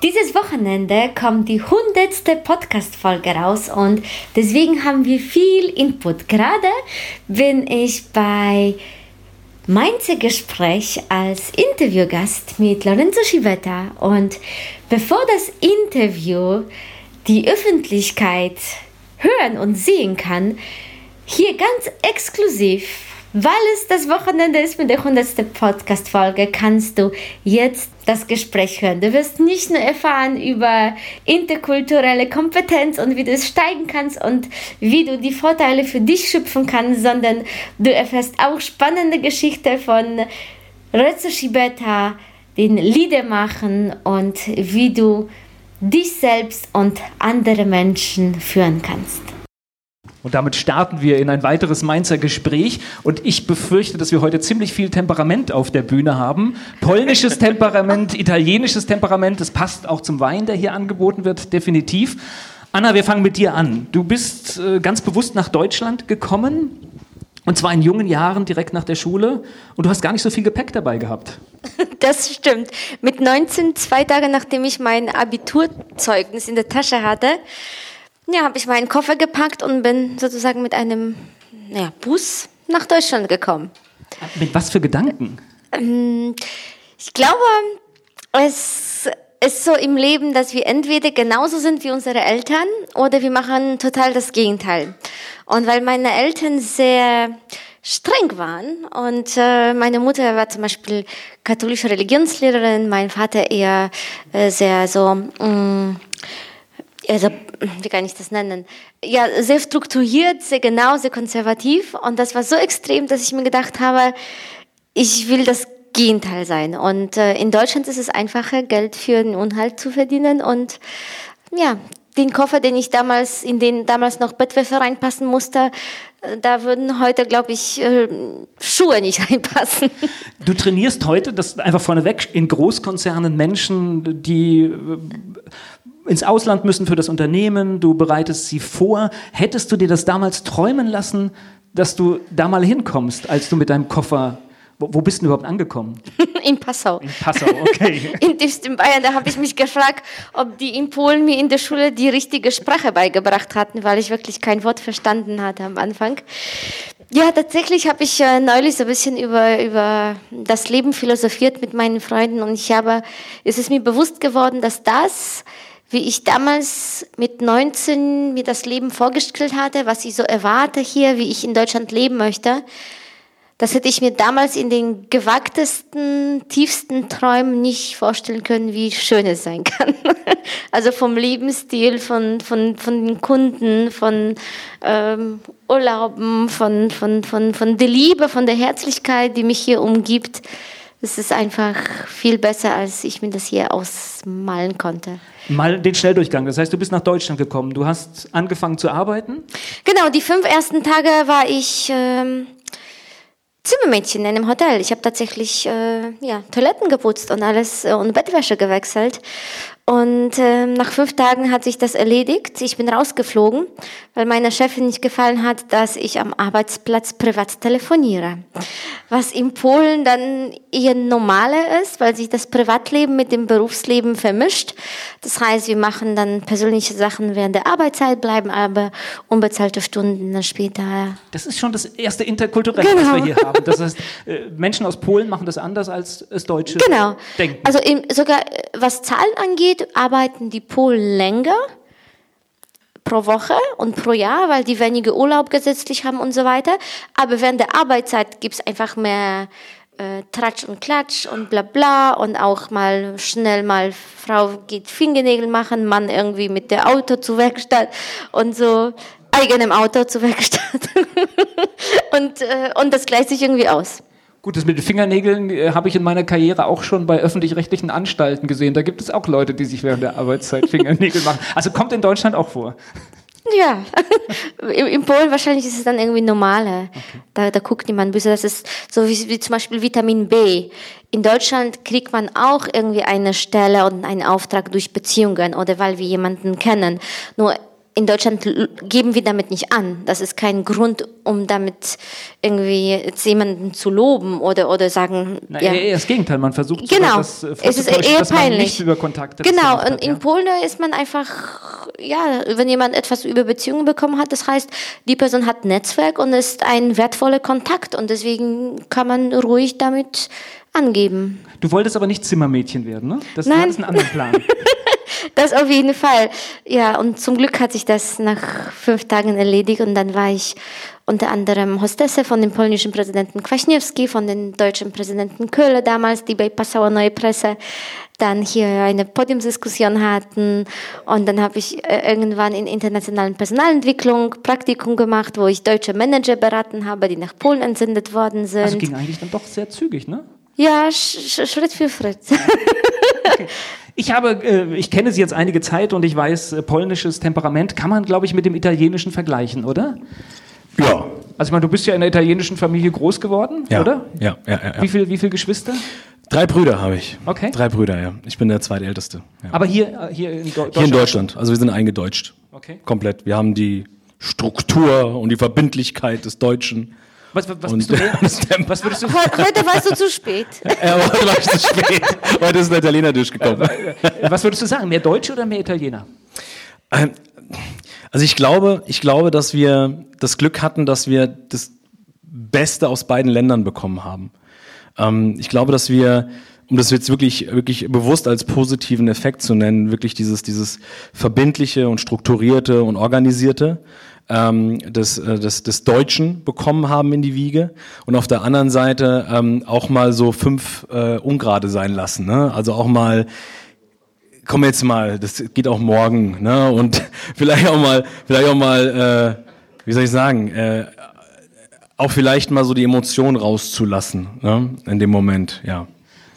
Dieses Wochenende kommt die 100. Podcast-Folge raus und deswegen haben wir viel Input. Gerade bin ich bei Mainzer Gespräch als Interviewgast mit Lorenzo Schibetta. Und bevor das Interview die Öffentlichkeit hören und sehen kann, hier ganz exklusiv, weil es das Wochenende ist mit der 100. Podcast-Folge, kannst du jetzt das Gespräch hören. Du wirst nicht nur erfahren über interkulturelle Kompetenz und wie du es steigern kannst und wie du die Vorteile für dich schöpfen kannst, sondern du erfährst auch spannende Geschichten von Lorenzo Schibetta, den Liedermachen und wie du dich selbst und andere Menschen führen kannst. Und damit starten wir in ein weiteres Mainzer Gespräch. Und ich befürchte, dass wir heute ziemlich viel Temperament auf der Bühne haben. Polnisches Temperament, italienisches Temperament. Das passt auch zum Wein, der hier angeboten wird, definitiv. Anna, wir fangen mit dir an. Du bist ganz bewusst nach Deutschland gekommen. Und zwar in jungen Jahren, direkt nach der Schule. Und du hast gar nicht so viel Gepäck dabei gehabt. Das stimmt. Mit 19, 2 Tage nachdem ich mein Abiturzeugnis in der Tasche hatte, habe ich meinen Koffer gepackt und bin sozusagen mit einem Bus nach Deutschland gekommen. Mit was für Gedanken? Ich glaube, es ist so im Leben, dass wir entweder genauso sind wie unsere Eltern oder wir machen total das Gegenteil. Und weil meine Eltern sehr streng waren und meine Mutter war zum Beispiel katholische Religionslehrerin, mein Vater eher sehr so... Also, wie kann ich das nennen? Ja, sehr strukturiert, sehr genau, sehr konservativ. Und das war so extrem, dass ich mir gedacht habe, ich will das Gegenteil sein. Und in Deutschland ist es einfacher, Geld für den Unterhalt zu verdienen. Und den Koffer, in den damals noch Bettwäsche reinpassen musste, da würden heute, glaube ich, Schuhe nicht reinpassen. Du trainierst heute, das einfach vorneweg, in Großkonzernen Menschen, die ins Ausland müssen für das Unternehmen, du bereitest sie vor. Hättest du dir das damals träumen lassen, dass du da mal hinkommst, als du mit deinem Koffer... Wo bist du überhaupt angekommen? In Passau. In Passau, okay. In Bayern, da habe ich mich gefragt, ob die in Polen mir in der Schule die richtige Sprache beigebracht hatten, weil ich wirklich kein Wort verstanden hatte am Anfang. Ja, tatsächlich habe ich neulich so ein bisschen über das Leben philosophiert mit meinen Freunden und es ist mir bewusst geworden, dass das... wie ich damals mit 19 mir das Leben vorgestellt hatte, was ich so erwarte hier, wie ich in Deutschland leben möchte, das hätte ich mir damals in den gewagtesten, tiefsten Träumen nicht vorstellen können, wie schön es sein kann. Also vom Lebensstil, von den Kunden, von Urlauben, von der Liebe, von der Herzlichkeit, die mich hier umgibt. Es ist einfach viel besser, als ich mir das hier ausmalen konnte. Mal den Schnelldurchgang. Das heißt, du bist nach Deutschland gekommen. Du hast angefangen zu arbeiten? Genau, die 5 ersten Tage war ich Zimmermädchen in einem Hotel. Ich habe tatsächlich Toiletten geputzt und alles und Bettwäsche gewechselt. Und nach 5 Tagen hat sich das erledigt. Ich bin rausgeflogen, weil meiner Chefin nicht gefallen hat, dass ich am Arbeitsplatz privat telefoniere. Was in Polen dann eher normaler ist, weil sich das Privatleben mit dem Berufsleben vermischt. Das heißt, wir machen dann persönliche Sachen während der Arbeitszeit, bleiben aber unbezahlte Stunden dann später. Das ist schon das erste Interkulturelle, genau, was wir hier haben. Das heißt, Menschen aus Polen machen das anders, als es Deutsche denken. Also sogar was Zahlen angeht, arbeiten die Polen länger pro Woche und pro Jahr, weil die weniger Urlaub gesetzlich haben und so weiter. Aber während der Arbeitszeit gibt es einfach mehr Tratsch und Klatsch und bla bla und auch mal schnell mal Frau geht Fingernägel machen, Mann irgendwie mit der Auto zur Werkstatt und so eigenem Auto zur Werkstatt. Und das gleicht sich irgendwie aus. Gut, das mit den Fingernägeln habe ich in meiner Karriere auch schon bei öffentlich-rechtlichen Anstalten gesehen. Da gibt es auch Leute, die sich während der Arbeitszeit Fingernägel machen. Also kommt in Deutschland auch vor. Ja, in Polen wahrscheinlich ist es dann irgendwie normaler. Okay. Da guckt niemand böse. Das ist so wie zum Beispiel Vitamin B. In Deutschland kriegt man auch irgendwie eine Stelle und einen Auftrag durch Beziehungen oder weil wir jemanden kennen. Nur in Deutschland geben wir damit nicht an. Das ist kein Grund, um damit irgendwie jetzt jemanden zu loben oder sagen... Na, ja. Eher das Gegenteil, man versucht... Genau, es ist eher dass peinlich. Man nicht über Kontakte... Genau, und in Polen ist man einfach... Ja, wenn jemand etwas über Beziehungen bekommen hat, das heißt, die Person hat ein Netzwerk und ist ein wertvoller Kontakt und deswegen kann man ruhig damit angeben. Du wolltest aber nicht Zimmermädchen werden, ne? Das Nein. Du hattest einen anderen Plan. Das auf jeden Fall. Ja, und zum Glück hat sich das nach 5 Tagen erledigt und dann war ich unter anderem Hostesse von dem polnischen Präsidenten Kwaśniewski, von dem deutschen Präsidenten Köhler damals, die bei Passauer Neue Presse dann hier eine Podiumsdiskussion hatten und dann habe ich irgendwann in internationalen Personalentwicklung Praktikum gemacht, wo ich deutsche Manager beraten habe, die nach Polen entsendet worden sind. Das ging eigentlich dann doch sehr zügig, ne? Ja, Schritt für Schritt. Okay. Ich kenne Sie jetzt einige Zeit und ich weiß, polnisches Temperament kann man, glaube ich, mit dem italienischen vergleichen, oder? Ja. Also ich meine, du bist ja in einer italienischen Familie groß geworden, ja, oder? Ja. Wie viele Geschwister? 3 Brüder habe ich. Okay. 3 Brüder, ja. Ich bin der zweitälteste. Ja. Aber hier in Deutschland? Hier in Deutschland. Also wir sind eingedeutscht. Okay. Komplett. Wir haben die Struktur und die Verbindlichkeit des Deutschen. Was würdest du? Heute warst du zu spät. Heute war ich zu spät. Heute ist ein Italiener-Tisch gekommen. Was würdest du sagen? Mehr Deutsche oder mehr Italiener? Also ich glaube, dass wir das Glück hatten, dass wir das Beste aus beiden Ländern bekommen haben. Ich glaube, dass wir, um das jetzt wirklich bewusst als positiven Effekt zu nennen, wirklich dieses verbindliche und strukturierte und organisierte des Deutschen bekommen haben in die Wiege und auf der anderen Seite auch mal so 5 ungerade sein lassen, ne? Also auch mal, komm jetzt mal, das geht auch morgen, ne? Und vielleicht auch mal, wie soll ich sagen, auch vielleicht mal so die Emotionen rauszulassen, ne? In dem Moment, ja.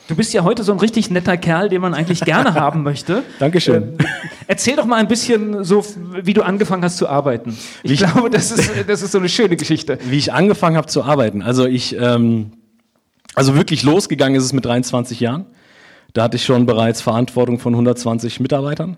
Du bist ja heute so ein richtig netter Kerl, den man eigentlich gerne haben möchte. Dankeschön. Erzähl doch mal ein bisschen so, wie du angefangen hast zu arbeiten. Ich glaube, das ist so eine schöne Geschichte. Wie ich angefangen habe zu arbeiten. Also ich wirklich losgegangen ist es mit 23 Jahren. Da hatte ich schon bereits Verantwortung von 120 Mitarbeitern.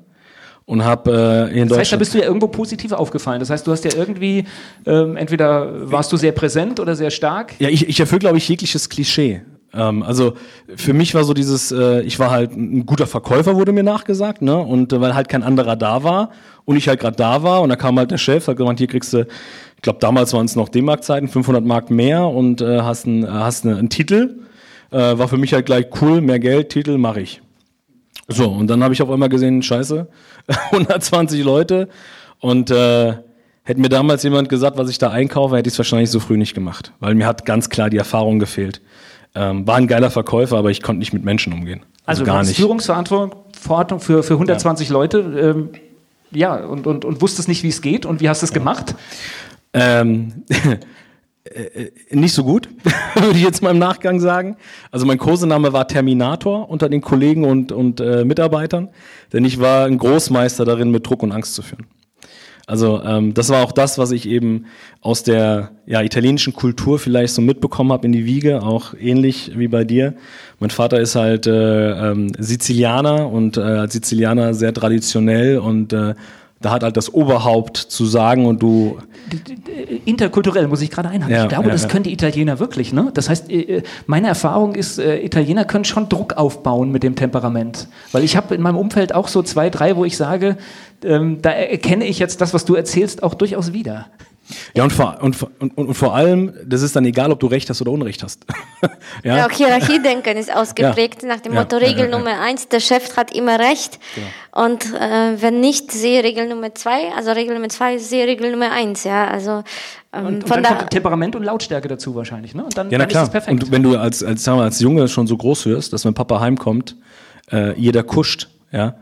Und hab in Deutschland. Das heißt, da bist du ja irgendwo positiv aufgefallen. Das heißt, du hast ja irgendwie, entweder warst du sehr präsent oder sehr stark. Ja, ich erfülle, glaube ich, jegliches Klischee. Also für mich war so dieses, ich war halt ein guter Verkäufer, wurde mir nachgesagt, ne? Und weil halt kein anderer da war und ich halt gerade da war und da kam halt der Chef, hat gesagt, hier kriegst du, ich glaube damals waren es noch D-Mark-Zeiten, 500 Mark mehr und hast einen Titel, war für mich halt gleich cool, mehr Geld, Titel, mache ich. So, und dann habe ich auf einmal gesehen, scheiße, 120 Leute und hätte mir damals jemand gesagt, was ich da einkaufe, hätte ich es wahrscheinlich so früh nicht gemacht, weil mir hat ganz klar die Erfahrung gefehlt. War ein geiler Verkäufer, aber ich konnte nicht mit Menschen umgehen. Also gar nicht. Führungsverantwortung für 120 Leute, und wusstest nicht, wie es geht und wie hast du es gemacht? Nicht so gut, würde ich jetzt mal im Nachgang sagen. Also mein Kosename war Terminator unter den Kollegen und Mitarbeitern, denn ich war ein Großmeister darin, mit Druck und Angst zu führen. Also das war auch das, was ich eben aus der italienischen Kultur vielleicht so mitbekommen habe in die Wiege, auch ähnlich wie bei dir. Mein Vater ist halt Sizilianer und als Sizilianer sehr traditionell und da hat halt das Oberhaupt zu sagen und du... Interkulturell muss ich gerade einhaken. Ja, ich glaube, das können die Italiener wirklich, ne? Das heißt, meine Erfahrung ist, Italiener können schon Druck aufbauen mit dem Temperament. Weil ich habe in meinem Umfeld auch so 2, 3, wo ich sage, da erkenne ich jetzt das, was du erzählst, auch durchaus wieder. Ja, und vor allem, das ist dann egal, ob du Recht hast oder Unrecht hast. Ja, auch Hierarchiedenken ist ausgeprägt nach dem Motto Regel Nummer 1, der Chef hat immer Recht. Genau. Und wenn nicht, sehe Regel Nummer 2, also Regel Nummer 2 sehe Regel Nummer 1. Ja, also, und von dann kommt Temperament und Lautstärke dazu wahrscheinlich. Ne? Und dann, dann ist es perfekt. Und wenn du als Junge schon so groß wirst, dass wenn Papa heimkommt, jeder kuscht, ja.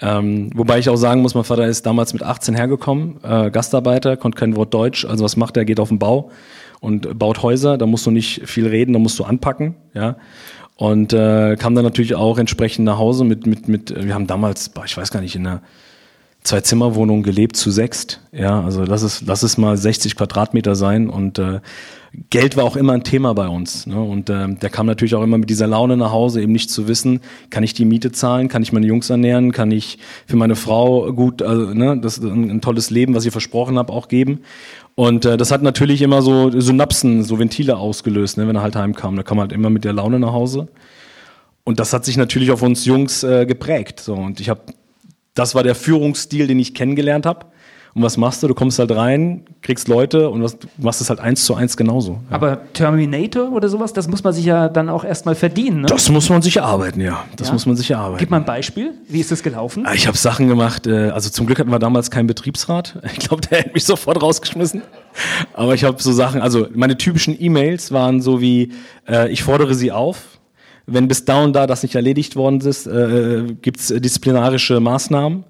Wobei ich auch sagen muss, mein Vater ist damals mit 18 hergekommen, Gastarbeiter, konnte kein Wort Deutsch, also was macht er, geht auf den Bau und baut Häuser, da musst du nicht viel reden, da musst du anpacken, ja. Und kam dann natürlich auch entsprechend nach Hause mit wir haben damals, ich weiß gar nicht, in einer 2-Zimmer-Wohnung gelebt, zu 6, ja, also lass es mal 60 Quadratmeter sein und Geld war auch immer ein Thema bei uns, ne? Und der kam natürlich auch immer mit dieser Laune nach Hause, eben nicht zu wissen, kann ich die Miete zahlen, kann ich meine Jungs ernähren, kann ich für meine Frau gut, also, ne, das ein tolles Leben, was ich versprochen habe, auch geben. Und das hat natürlich immer so Synapsen, so Ventile ausgelöst, ne, wenn er halt heimkam. Da kam er halt immer mit der Laune nach Hause. Und das hat sich natürlich auf uns Jungs geprägt. So. Und das war der Führungsstil, den ich kennengelernt habe. Und was machst du? Du kommst halt rein, kriegst Leute und machst es halt 1:1 genauso. Ja. Aber Terminator oder sowas, das muss man sich ja dann auch erstmal verdienen, ne? Das muss man sich erarbeiten, ja. Gib mal ein Beispiel. Wie ist das gelaufen? Ich habe Sachen gemacht. Also zum Glück hatten wir damals keinen Betriebsrat. Ich glaube, der hätte mich sofort rausgeschmissen. Aber ich habe so Sachen, also meine typischen E-Mails waren so wie, ich fordere Sie auf. Wenn bis da und da das nicht erledigt worden ist, gibt's disziplinarische Maßnahmen.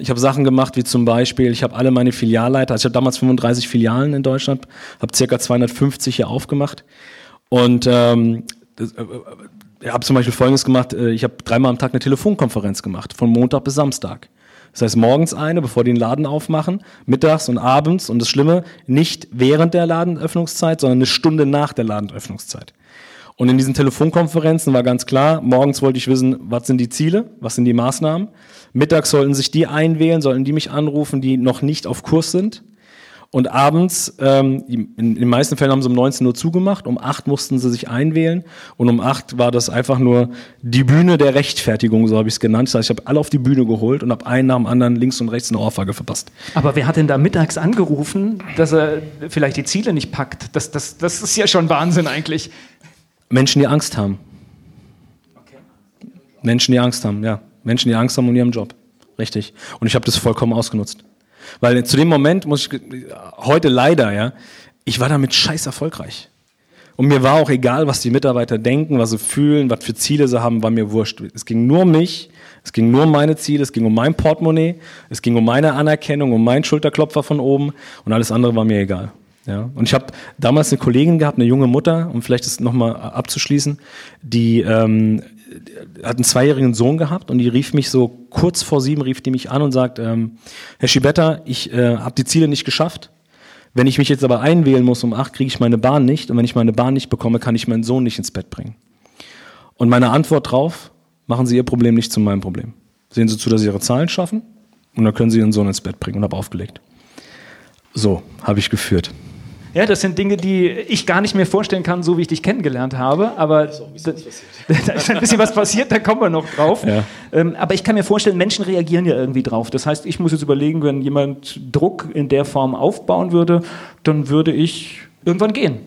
Ich habe Sachen gemacht, wie zum Beispiel, ich habe alle meine Filialleiter, also ich habe damals 35 Filialen in Deutschland, habe circa 250 hier aufgemacht und habe zum Beispiel Folgendes gemacht, ich habe 3-mal am Tag eine Telefonkonferenz gemacht, von Montag bis Samstag. Das heißt, morgens eine, bevor die den Laden aufmachen, mittags und abends und das Schlimme, nicht während der Ladenöffnungszeit, sondern eine Stunde nach der Ladenöffnungszeit. Und in diesen Telefonkonferenzen war ganz klar, morgens wollte ich wissen, was sind die Ziele, was sind die Maßnahmen. Mittags sollten sich die einwählen, sollten die mich anrufen, die noch nicht auf Kurs sind. Und abends, in den meisten Fällen haben sie um 19 Uhr zugemacht, um 8 mussten sie sich einwählen. Und um 8 war das einfach nur die Bühne der Rechtfertigung, so habe ich es genannt. Das heißt, ich habe alle auf die Bühne geholt und habe einen nach dem anderen links und rechts eine Ohrfeige verpasst. Aber wer hat denn da mittags angerufen, dass er vielleicht die Ziele nicht packt? Das ist ja schon Wahnsinn eigentlich. Menschen, die Angst haben. Okay. Menschen, die Angst haben, ja. Menschen, die Angst haben um ihren Job. Richtig. Und ich habe das vollkommen ausgenutzt. Weil zu dem Moment heute leider, ja, ich war damit scheiß erfolgreich. Und mir war auch egal, was die Mitarbeiter denken, was sie fühlen, was für Ziele sie haben, war mir wurscht. Es ging nur um mich, es ging nur um meine Ziele, es ging um mein Portemonnaie, es ging um meine Anerkennung, um meinen Schulterklopfer von oben und alles andere war mir egal. Ja, und ich habe damals eine Kollegin gehabt, eine junge Mutter, um vielleicht das nochmal abzuschließen, die hat einen 2-jährigen Sohn gehabt und die rief mich so kurz vor 7, rief die mich an und sagt, Herr Schibetta, ich habe die Ziele nicht geschafft, wenn ich mich jetzt aber einwählen muss um 8, kriege ich meine Bahn nicht und wenn ich meine Bahn nicht bekomme, kann ich meinen Sohn nicht ins Bett bringen. Und meine Antwort drauf, machen Sie Ihr Problem nicht zu meinem Problem. Sehen Sie zu, dass Sie Ihre Zahlen schaffen und dann können Sie Ihren Sohn ins Bett bringen und habe aufgelegt. So, habe ich geführt. Ja, das sind Dinge, die ich gar nicht mehr vorstellen kann, so wie ich dich kennengelernt habe. Aber da ist ein bisschen was passiert, da kommen wir noch drauf. Ja. Aber ich kann mir vorstellen, Menschen reagieren ja irgendwie drauf. Das heißt, ich muss jetzt überlegen, wenn jemand Druck in der Form aufbauen würde, dann würde ich irgendwann gehen,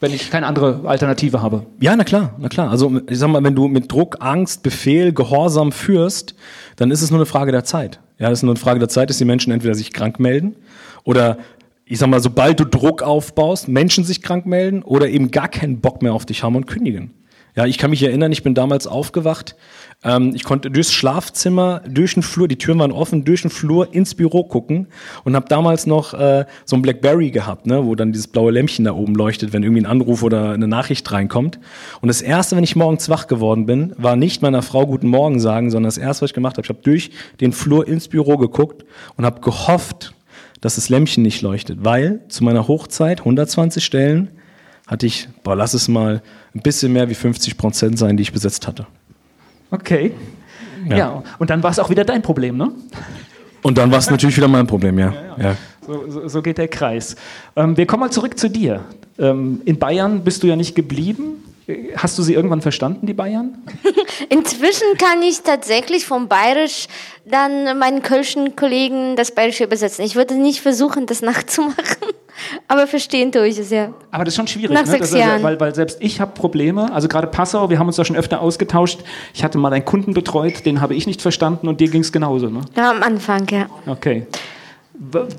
wenn ich keine andere Alternative habe. Ja, na klar. Also ich sag mal, wenn du mit Druck, Angst, Befehl, Gehorsam führst, dann ist es nur eine Frage der Zeit. Ja, das ist nur eine Frage der Zeit, dass die Menschen entweder sich krank melden oder, ich sag mal, sobald du Druck aufbaust, Menschen sich krank melden oder eben gar keinen Bock mehr auf dich haben und kündigen. Ja, ich kann mich erinnern, ich bin damals aufgewacht, ich konnte durchs Schlafzimmer, durch den Flur, die Türen waren offen, durch den Flur ins Büro gucken und habe damals noch so ein Blackberry gehabt, ne, wo dann dieses blaue Lämpchen da oben leuchtet, wenn irgendwie ein Anruf oder eine Nachricht reinkommt. Und das Erste, wenn ich morgens wach geworden bin, war nicht meiner Frau Guten Morgen sagen, sondern das Erste, was ich gemacht habe, ich habe durch den Flur ins Büro geguckt und habe gehofft, dass das Lämpchen nicht leuchtet, weil zu meiner Hochzeit 120 Stellen hatte ich, lass es mal ein bisschen mehr wie 50% sein, die ich besetzt hatte. Okay. Ja. Und dann war es auch wieder dein Problem, ne? Und dann war es natürlich wieder mein Problem, ja. So geht der Kreis. Wir kommen mal zurück zu dir. In Bayern bist du ja nicht geblieben. Hast du sie irgendwann verstanden, die Bayern? Inzwischen kann ich tatsächlich vom Bayerisch dann meinen kölschen Kollegen das Bayerische übersetzen. Ich würde nicht versuchen, das nachzumachen, aber verstehen tue ich es, ja. Aber das ist schon schwierig, nach 6 Jahren. Also, weil selbst ich habe Probleme, also gerade Passau, wir haben uns da schon öfter ausgetauscht. Ich hatte mal einen Kunden betreut, den habe ich nicht verstanden und dir ging es genauso, ne? Ja, am Anfang, ja. Okay.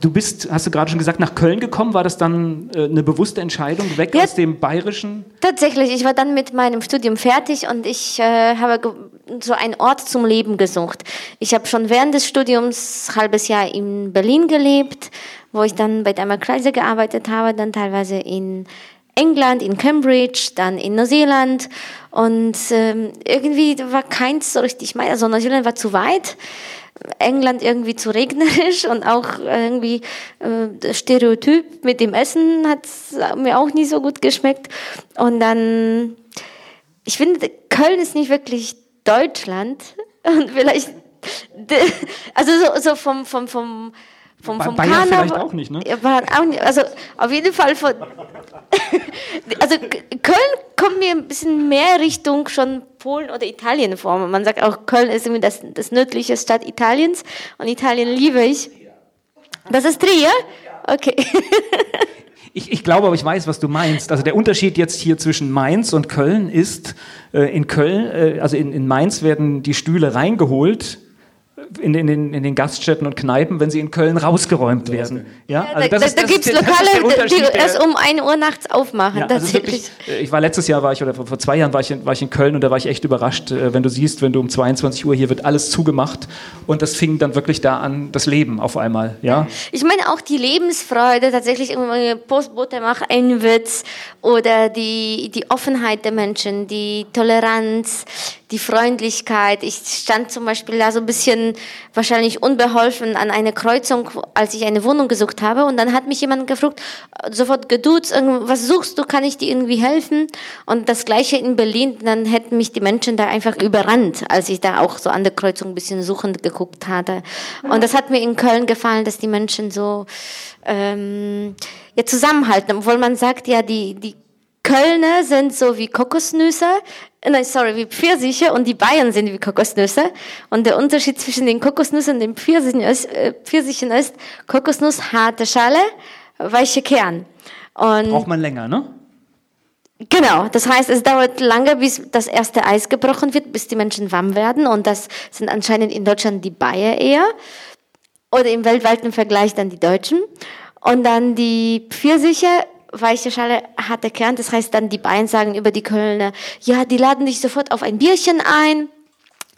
Du bist, hast du gerade schon gesagt, nach Köln gekommen. War das dann eine bewusste Entscheidung, weg aus dem Bayerischen? Tatsächlich, ich war dann mit meinem Studium fertig und ich habe so einen Ort zum Leben gesucht. Ich habe schon während des Studiums ein halbes Jahr in Berlin gelebt, wo ich dann bei der Amerikaner gearbeitet habe, dann teilweise in England, in Cambridge, dann in Neuseeland und irgendwie war keins so richtig mein. Also Neuseeland war zu weit, England irgendwie zu regnerisch und auch irgendwie das Stereotyp mit dem Essen hat mir auch nie so gut geschmeckt. Und dann, ich finde, Köln ist nicht wirklich Deutschland und vielleicht, also so vom Bayern vielleicht auch nicht, ne? Auch nicht, also auf jeden Fall von... Also Köln kommt mir ein bisschen mehr Richtung schon Polen oder Italien vor. Man sagt auch, Köln ist irgendwie das nördliche Stadt Italiens und Italien liebe ich. Das ist Trier? Okay. Ich glaube, aber ich weiß, was du meinst. Also der Unterschied jetzt hier zwischen Mainz und Köln ist, in Köln, also in Mainz werden die Stühle reingeholt, in den Gaststätten und Kneipen, wenn sie in Köln rausgeräumt werden. Ja, also da gibt es Lokale, die erst um 1 Uhr nachts aufmachen. Ja, also wirklich, vor 2 Jahren war ich in Köln und da war ich echt überrascht, wenn du um 22 Uhr hier wird alles zugemacht und das fing dann wirklich da an, das Leben auf einmal. Ja? Ich meine auch die Lebensfreude, tatsächlich Postbote macht einen Witz oder die Offenheit der Menschen, die Toleranz, die Freundlichkeit. Ich stand zum Beispiel da so ein bisschen wahrscheinlich unbeholfen an einer Kreuzung, als ich eine Wohnung gesucht habe. Und dann hat mich jemand gefragt, sofort geduzt, was suchst du, kann ich dir irgendwie helfen? Und das Gleiche in Berlin, dann hätten mich die Menschen da einfach überrannt, als ich da auch so an der Kreuzung ein bisschen suchend geguckt hatte. Und das hat mir in Köln gefallen, dass die Menschen so zusammenhalten. Obwohl man sagt, ja, die Kölner sind so wie Kokosnüsse, wie Pfirsiche und die Bayern sind wie Kokosnüsse. Und der Unterschied zwischen den Kokosnüssen und den Pfirsichen ist, Kokosnuss, harte Schale, weiche Kern. Und braucht man länger, ne? Genau, das heißt, es dauert lange, bis das erste Eis gebrochen wird, bis die Menschen warm werden. Und das sind anscheinend in Deutschland die Bayern eher. Oder im weltweiten Vergleich dann die Deutschen. Und dann die Pfirsiche, weiche Schale, harter Kern, das heißt dann die Bayern sagen über die Kölner, ja, die laden dich sofort auf ein Bierchen ein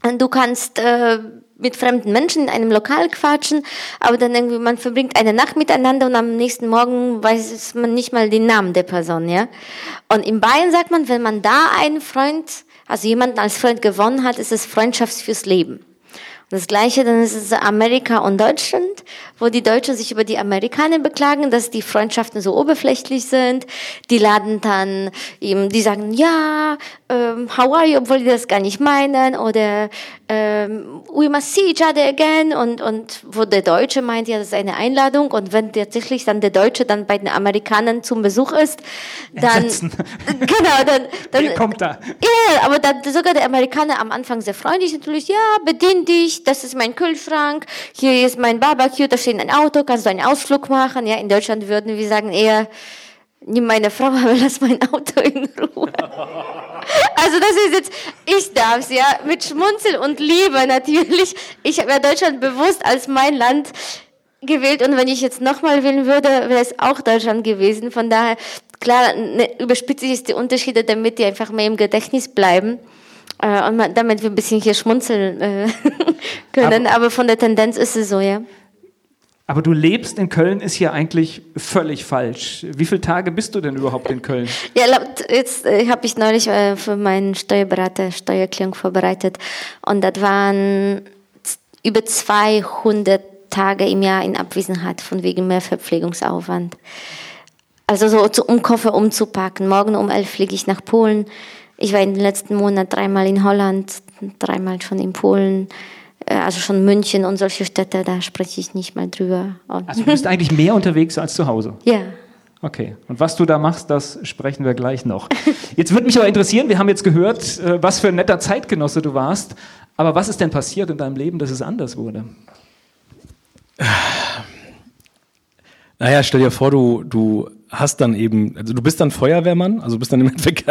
und du kannst mit fremden Menschen in einem Lokal quatschen, aber dann irgendwie, man verbringt eine Nacht miteinander und am nächsten Morgen weiß man nicht mal den Namen der Person, ja. Und in Bayern sagt man, wenn man da einen Freund, also jemanden als Freund gewonnen hat, ist es Freundschaft fürs Leben. Das Gleiche, dann ist es Amerika und Deutschland, wo die Deutschen sich über die Amerikaner beklagen, dass die Freundschaften so oberflächlich sind. Die laden dann eben, die sagen, ja, how are you, obwohl die das gar nicht meinen, oder we must see each other again, und wo der Deutsche meint, ja, das ist eine Einladung, und wenn tatsächlich dann der Deutsche dann bei den Amerikanern zum Besuch ist, dann, genau, dann wer kommt da? Ja, aber dann sogar der Amerikaner am Anfang sehr freundlich natürlich, ja, bedien dich, das ist mein Kühlschrank, hier ist mein Barbecue, da steht ein Auto, kannst du einen Ausflug machen? Ja, in Deutschland würden wir sagen eher, nimm meine Frau, aber lass mein Auto in Ruhe. Also das ist jetzt, ich darf's, ja, mit Schmunzeln und Liebe natürlich. Ich habe ja Deutschland bewusst als mein Land gewählt und wenn ich jetzt nochmal wählen würde, wäre es auch Deutschland gewesen. Von daher, klar, überspitze ich die Unterschiede, damit die einfach mehr im Gedächtnis bleiben. Und damit wir ein bisschen hier schmunzeln können, aber von der Tendenz ist es so, ja. Aber du lebst in Köln, ist hier eigentlich völlig falsch. Wie viele Tage bist du denn überhaupt in Köln? Ja, jetzt habe ich neulich für meinen Steuerberater Steuererklärung vorbereitet und das waren über 200 Tage im Jahr in Abwesenheit von wegen mehr Verpflegungsaufwand. Also so um Koffer umzupacken. Morgen um 11 fliege ich nach Polen. Ich war in den letzten Monat 3-mal in Holland, 3-mal schon in Polen, also schon München und solche Städte, da spreche ich nicht mal drüber. Also du bist eigentlich mehr unterwegs als zu Hause? Ja. Okay, und was du da machst, das sprechen wir gleich noch. Jetzt würde mich aber interessieren, wir haben jetzt gehört, was für ein netter Zeitgenosse du warst, aber was ist denn passiert in deinem Leben, dass es anders wurde? Naja, stell dir vor, du hast dann eben, also du bist dann Feuerwehrmann, also du bist dann im Endeffekt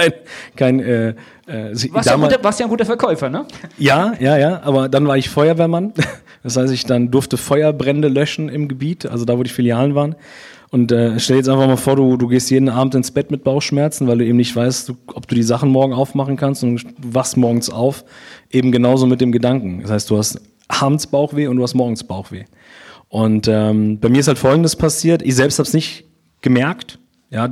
kein warst ja ein guter Verkäufer, ne? Ja, aber dann war ich Feuerwehrmann, das heißt, ich dann durfte Feuerbrände löschen im Gebiet, also da, wo die Filialen waren. Und stell dir jetzt einfach mal vor, du gehst jeden Abend ins Bett mit Bauchschmerzen, weil du eben nicht weißt, ob du die Sachen morgen aufmachen kannst und du wachst morgens auf, eben genauso mit dem Gedanken. Das heißt, du hast abends Bauchweh und du hast morgens Bauchweh. Und bei mir ist halt Folgendes passiert. Ich selbst habe es nicht gemerkt. Ja,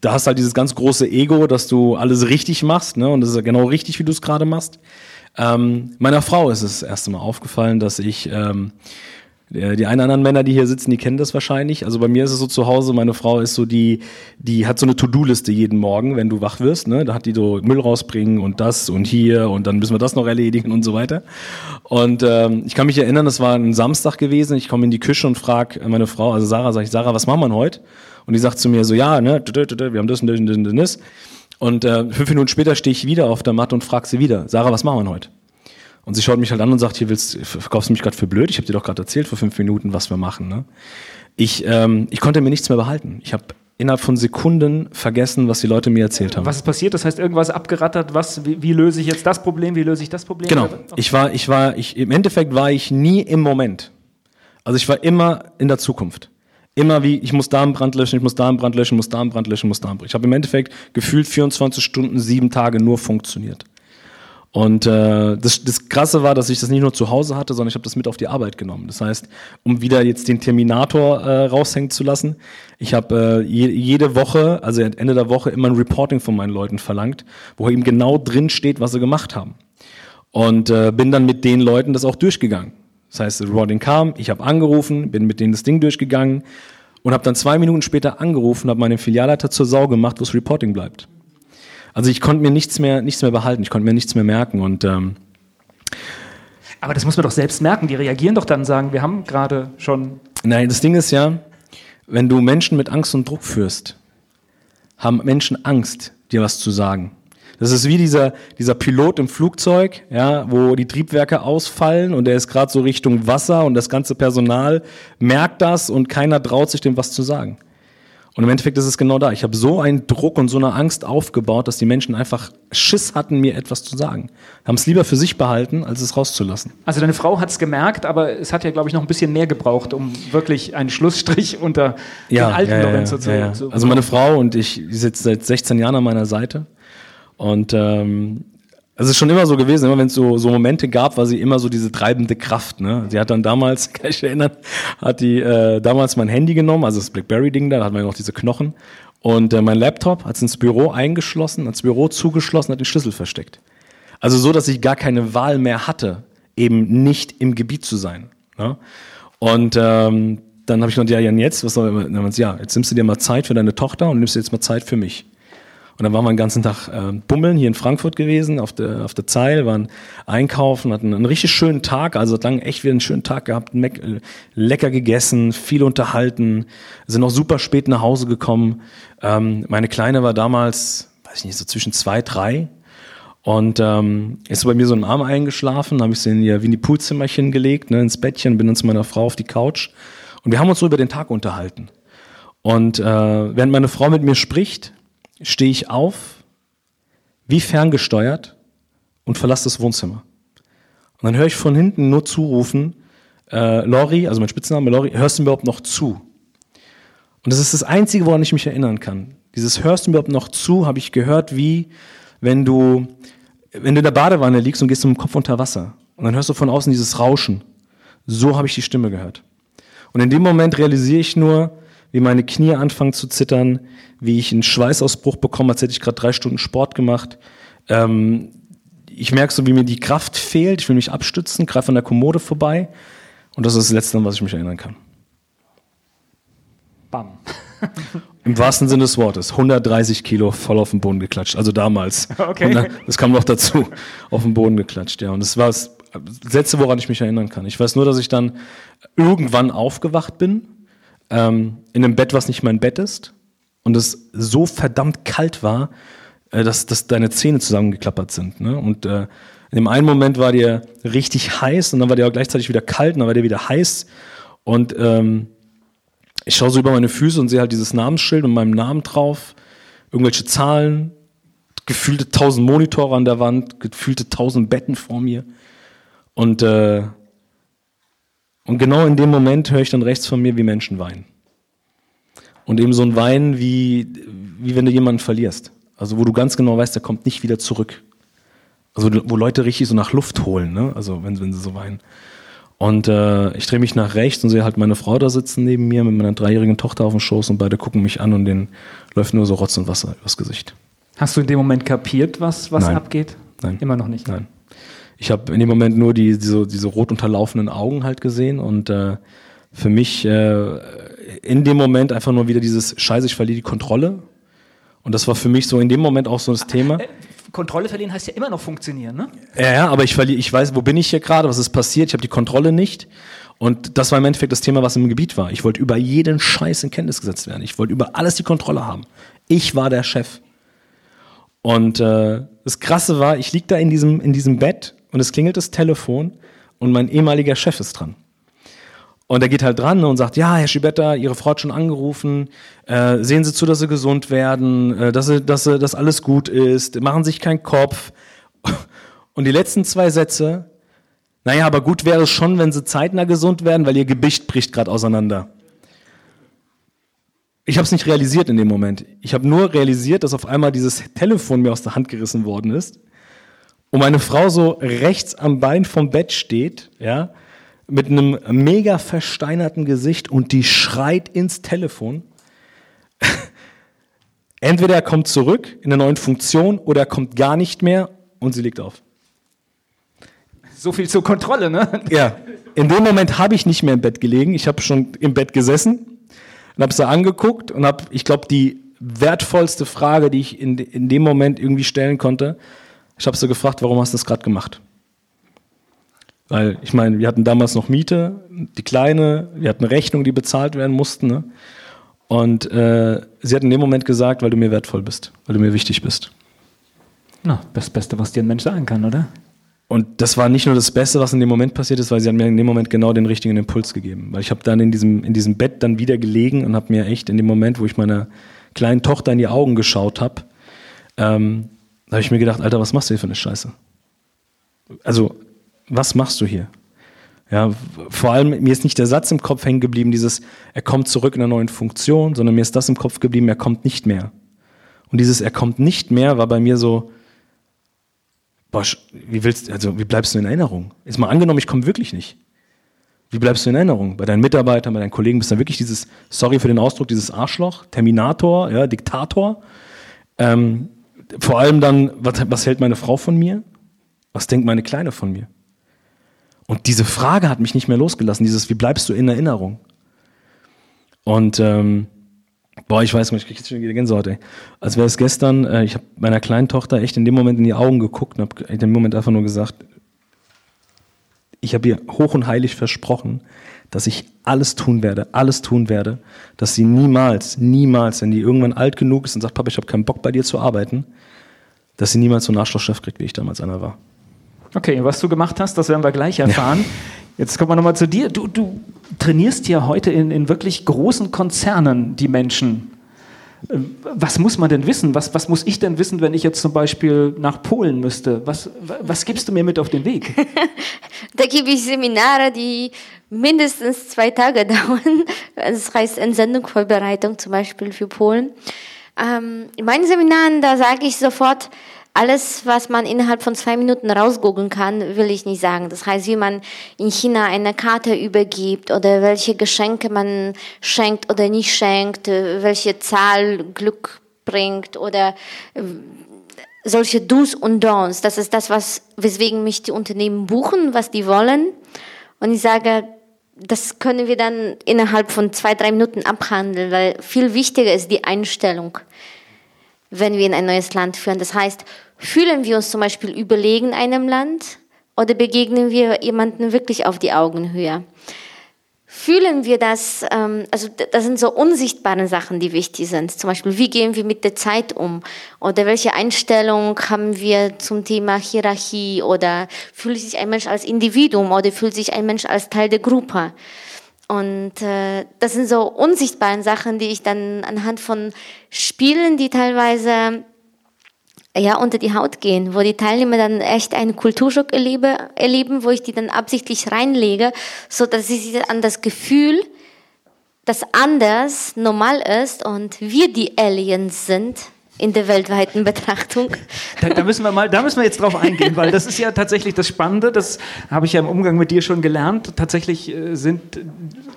da hast halt dieses ganz große Ego, dass du alles richtig machst, ne? Und das ist ja genau richtig, wie du es gerade machst. Meiner Frau ist es das erste Mal aufgefallen, dass ich, die einen anderen Männer, die hier sitzen, die kennen das wahrscheinlich. Also bei mir ist es so zu Hause, meine Frau ist so die hat so eine To-Do-Liste jeden Morgen, wenn du wach wirst, ne? Da hat die so Müll rausbringen und das und hier und dann müssen wir das noch erledigen und so weiter. Und ich kann mich erinnern, das war ein Samstag gewesen, ich komme in die Küche und frage meine Frau, also Sarah, sage ich, Sarah, was machen wir denn heute? Und die sagt zu mir so, ja, ne, wir haben das und das und das. Und 5 Minuten später stehe ich wieder auf der Matte und frage sie wieder, Sarah, was machen wir denn heute? Und sie schaut mich halt an und sagt, hier verkaufst du mich gerade für blöd? Ich habe dir doch gerade erzählt vor 5 Minuten, was wir machen. Ne? Ich konnte mir nichts mehr behalten. Ich habe innerhalb von Sekunden vergessen, was die Leute mir erzählt haben. Was ist passiert? Das heißt, irgendwas abgerattert, wie löse ich jetzt das Problem, wie löse ich das Problem? Genau. Im Endeffekt war ich nie im Moment. Also ich war immer in der Zukunft. Immer wie, ich muss da einen Brand löschen, ich muss da einen Brand löschen, muss da einen Brand löschen, muss da einen Brand. Ich habe im Endeffekt gefühlt 24 Stunden, 7 Tage nur funktioniert. Und das Krasse war, dass ich das nicht nur zu Hause hatte, sondern ich habe das mit auf die Arbeit genommen. Das heißt, um wieder jetzt den Terminator raushängen zu lassen, ich habe jede Woche, also Ende der Woche, immer ein Reporting von meinen Leuten verlangt, wo eben genau drin steht, was sie gemacht haben. Und bin dann mit den Leuten das auch durchgegangen. Das heißt, das Reporting kam, ich habe angerufen, bin mit denen das Ding durchgegangen und habe dann 2 Minuten später angerufen, habe meinen Filialleiter zur Sau gemacht, wo das Reporting bleibt. Also ich konnte mir nichts mehr behalten, ich konnte mir nichts mehr merken. Und aber das muss man doch selbst merken, die reagieren doch dann und sagen, wir haben gerade schon... Nein, das Ding ist ja, wenn du Menschen mit Angst und Druck führst, haben Menschen Angst, dir was zu sagen. Das ist wie dieser Pilot im Flugzeug, ja, wo die Triebwerke ausfallen und der ist gerade so Richtung Wasser und das ganze Personal merkt das und keiner traut sich, dem was zu sagen. Und im Endeffekt ist es genau da. Ich habe so einen Druck und so eine Angst aufgebaut, dass die Menschen einfach Schiss hatten, mir etwas zu sagen. Haben es lieber für sich behalten, als es rauszulassen. Also deine Frau hat es gemerkt, aber es hat ja, glaube ich, noch ein bisschen mehr gebraucht, um wirklich einen Schlussstrich unter den alten Lorenzo zu machen. Also meine Frau und ich, die sitzt seit 16 Jahren an meiner Seite. Und es ist schon immer so gewesen, immer wenn es so Momente gab, war sie immer so diese treibende Kraft. Ne? Sie hat dann damals, kann ich erinnern, hat die damals mein Handy genommen, also das Blackberry-Ding da hatten wir noch diese Knochen. Und mein Laptop hat es ins Büro eingeschlossen, ins Büro zugeschlossen, hat den Schlüssel versteckt. Also so, dass ich gar keine Wahl mehr hatte, eben nicht im Gebiet zu sein. Ne? Und dann habe ich gedacht, ja, jetzt, was soll man sagen? Ja, jetzt nimmst du dir mal Zeit für deine Tochter und nimmst dir jetzt mal Zeit für mich. Und dann waren wir den ganzen Tag bummeln, hier in Frankfurt gewesen, auf der Zeil, waren einkaufen, hatten einen richtig schönen Tag, also lang echt wieder einen schönen Tag gehabt, lecker gegessen, viel unterhalten, sind auch super spät nach Hause gekommen. Meine Kleine war damals, weiß ich nicht, so zwischen 2, 3 und ist bei mir so im Arm eingeschlafen, habe ich sie in ihr Winnie-Pool-Zimmerchen gelegt, ne, ins Bettchen, bin dann zu meiner Frau auf die Couch und wir haben uns so über den Tag unterhalten. Und während meine Frau mit mir spricht, stehe ich auf, wie ferngesteuert, und verlasse das Wohnzimmer. Und dann höre ich von hinten nur zurufen, Lori, also mein Spitzname Lori, hörst du mir überhaupt noch zu? Und das ist das Einzige, woran ich mich erinnern kann. Dieses hörst du mir überhaupt noch zu, habe ich gehört, wie wenn du in der Badewanne liegst und gehst mit dem Kopf unter Wasser. Und dann hörst du von außen dieses Rauschen. So habe ich die Stimme gehört. Und in dem Moment realisiere ich nur, wie meine Knie anfangen zu zittern, wie ich einen Schweißausbruch bekomme, als hätte ich gerade 3 Stunden Sport gemacht. Ich merke so, wie mir die Kraft fehlt, ich will mich abstützen, greife an der Kommode vorbei und das ist das Letzte, an was ich mich erinnern kann. Bam. Im wahrsten Sinne des Wortes, 130 Kilo voll auf den Boden geklatscht, also damals. Okay. Das kam noch dazu, auf den Boden geklatscht, ja. Und das war das Letzte, woran ich mich erinnern kann. Ich weiß nur, dass ich dann irgendwann aufgewacht bin, in einem Bett, was nicht mein Bett ist, und es so verdammt kalt war, dass deine Zähne zusammengeklappert sind. Ne? Und in dem einen Moment war dir richtig heiß und dann war dir auch gleichzeitig wieder kalt und dann war dir wieder heiß. Und ich schaue so über meine Füße und sehe halt dieses Namensschild mit meinem Namen drauf, irgendwelche Zahlen, gefühlte 1000 Monitore an der Wand, gefühlte 1000 Betten vor mir. Und genau in dem Moment höre ich dann rechts von mir, wie Menschen weinen. Und eben so ein Weinen, wie wenn du jemanden verlierst. Also wo du ganz genau weißt, der kommt nicht wieder zurück. Also wo Leute richtig so nach Luft holen, ne? Also wenn sie so weinen. Und ich drehe mich nach rechts und sehe halt meine Frau da sitzen neben mir mit meiner 3-jährigen Tochter auf dem Schoß und beide gucken mich an und denen läuft nur so Rotz und Wasser übers Gesicht. Hast du in dem Moment kapiert, was Nein. abgeht? Nein. Immer noch nicht? Nein. Ich habe in dem Moment nur diese rot unterlaufenden Augen halt gesehen und für mich in dem Moment einfach nur wieder dieses Scheiße, ich verliere die Kontrolle. Und das war für mich so in dem Moment auch so das Thema. Kontrolle verlieren heißt ja immer noch funktionieren, ne? Ja, aber ich weiß, wo bin ich hier gerade, was ist passiert, ich habe die Kontrolle nicht. Und das war im Endeffekt das Thema, was im Gebiet war. Ich wollte über jeden Scheiß in Kenntnis gesetzt werden. Ich wollte über alles die Kontrolle haben. Ich war der Chef. Und das Krasse war, ich lieg da in diesem Bett und es klingelt das Telefon und mein ehemaliger Chef ist dran. Und er geht halt dran und sagt, ja, Herr Schibetta, Ihre Frau hat schon angerufen, sehen Sie zu, dass Sie gesund werden, dass alles gut ist, machen Sie sich keinen Kopf. Und die letzten 2 Sätze, naja, aber gut wäre es schon, wenn Sie zeitnah gesund werden, weil Ihr Gewicht bricht gerade auseinander. Ich habe es nicht realisiert in dem Moment. Ich habe nur realisiert, dass auf einmal dieses Telefon mir aus der Hand gerissen worden ist und meine Frau so rechts am Bein vom Bett steht, ja, mit einem mega versteinerten Gesicht und die schreit ins Telefon. Entweder er kommt zurück in der neuen Funktion oder er kommt gar nicht mehr und sie legt auf. So viel zur Kontrolle, ne? Ja. In dem Moment habe ich nicht mehr im Bett gelegen. Ich habe schon im Bett gesessen und habe sie angeguckt und habe, ich glaube, die wertvollste Frage, die ich in dem Moment irgendwie stellen konnte, ich habe sie gefragt, warum hast du das gerade gemacht? Weil, ich meine, wir hatten damals noch Miete, die Kleine, wir hatten Rechnungen, die bezahlt werden mussten. Ne? Und sie hat in dem Moment gesagt, weil du mir wertvoll bist, weil du mir wichtig bist. Na, das Beste, was dir ein Mensch sagen kann, oder? Und das war nicht nur das Beste, was in dem Moment passiert ist, weil sie hat mir in dem Moment genau den richtigen Impuls gegeben. Weil ich habe dann in diesem Bett dann wieder gelegen und habe mir echt in dem Moment, wo ich meiner kleinen Tochter in die Augen geschaut habe, da habe ich mir gedacht, Alter, was machst du hier für eine Scheiße? Also, was machst du hier? Ja, vor allem, mir ist nicht der Satz im Kopf hängen geblieben, dieses, er kommt zurück in einer neuen Funktion, sondern mir ist das im Kopf geblieben, er kommt nicht mehr. Und dieses, er kommt nicht mehr, war bei mir so, boah, wie bleibst du in Erinnerung? Jetzt mal angenommen, ich komme wirklich nicht. Wie bleibst du in Erinnerung? Bei deinen Mitarbeitern, bei deinen Kollegen bist du dann wirklich dieses, sorry für den Ausdruck, dieses Arschloch, Terminator, ja, Diktator. Vor allem dann, was hält meine Frau von mir? Was denkt meine Kleine von mir? Und diese Frage hat mich nicht mehr losgelassen, dieses, wie bleibst du in Erinnerung? Und, ich weiß nicht, ich krieg jetzt schon wieder Gänsehaut, ey. Als wäre es gestern, ich habe meiner kleinen Tochter echt in dem Moment in die Augen geguckt und habe in dem Moment einfach nur gesagt, ich habe ihr hoch und heilig versprochen, dass ich alles tun werde, dass sie niemals, wenn die irgendwann alt genug ist und sagt, Papa, ich habe keinen Bock bei dir zu arbeiten, dass sie niemals so einen Arschlochchef kriegt, wie ich damals einer war. Okay, was du gemacht hast, das werden wir gleich erfahren. Ja. Jetzt kommen wir nochmal zu dir. Du trainierst ja heute in wirklich großen Konzernen die Menschen. Was muss man denn wissen? Was muss ich denn wissen, wenn ich jetzt zum Beispiel nach Polen müsste? Was gibst du mir mit auf den Weg? Da gebe ich Seminare, die mindestens 2 Tage dauern. Das heißt Entsendungsvorbereitung zum Beispiel für Polen. In meinen Seminaren, da sage ich sofort, alles, was man innerhalb von 2 Minuten rausgoogeln kann, will ich nicht sagen. Das heißt, wie man in China eine Karte übergibt oder welche Geschenke man schenkt oder nicht schenkt, welche Zahl Glück bringt oder solche Do's und Don'ts. Das ist das, weswegen mich die Unternehmen buchen, was die wollen. Und ich sage, das können wir dann innerhalb von 2-3 Minuten abhandeln, weil viel wichtiger ist die Einstellung, wenn wir in ein neues Land führen. Das heißt, fühlen wir uns zum Beispiel überlegen einem Land oder begegnen wir jemanden wirklich auf die Augenhöhe? Fühlen wir das, also das sind so unsichtbare Sachen, die wichtig sind. Zum Beispiel, wie gehen wir mit der Zeit um? Oder welche Einstellung haben wir zum Thema Hierarchie? Oder fühlt sich ein Mensch als Individuum oder fühlt sich ein Mensch als Teil der Gruppe? Und das sind so unsichtbare Sachen, die ich dann anhand von Spielen, die teilweise ja unter die Haut gehen, wo die Teilnehmer dann echt einen Kulturschock erleben, wo ich die dann absichtlich reinlege, so dass sie sich an das Gefühl, dass anders normal ist und wir die Aliens sind, in der weltweiten Betrachtung. Da müssen wir jetzt drauf eingehen, weil das ist ja tatsächlich das Spannende, das habe ich ja im Umgang mit dir schon gelernt. Tatsächlich sind,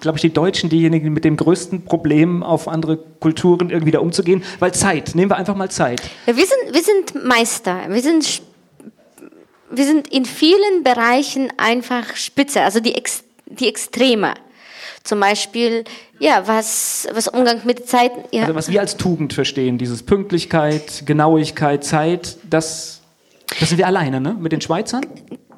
glaube ich, die Deutschen diejenigen mit dem größten Problem, auf andere Kulturen irgendwie da umzugehen, weil Zeit, nehmen wir einfach mal Zeit. Ja, wir sind Meister, wir sind in vielen Bereichen einfach Spitze, also die Extreme. Zum Beispiel, ja, was Umgang mit Zeit... Ja. Also was wir als Tugend verstehen, dieses Pünktlichkeit, Genauigkeit, Zeit, das sind wir alleine, ne? Mit den Schweizern?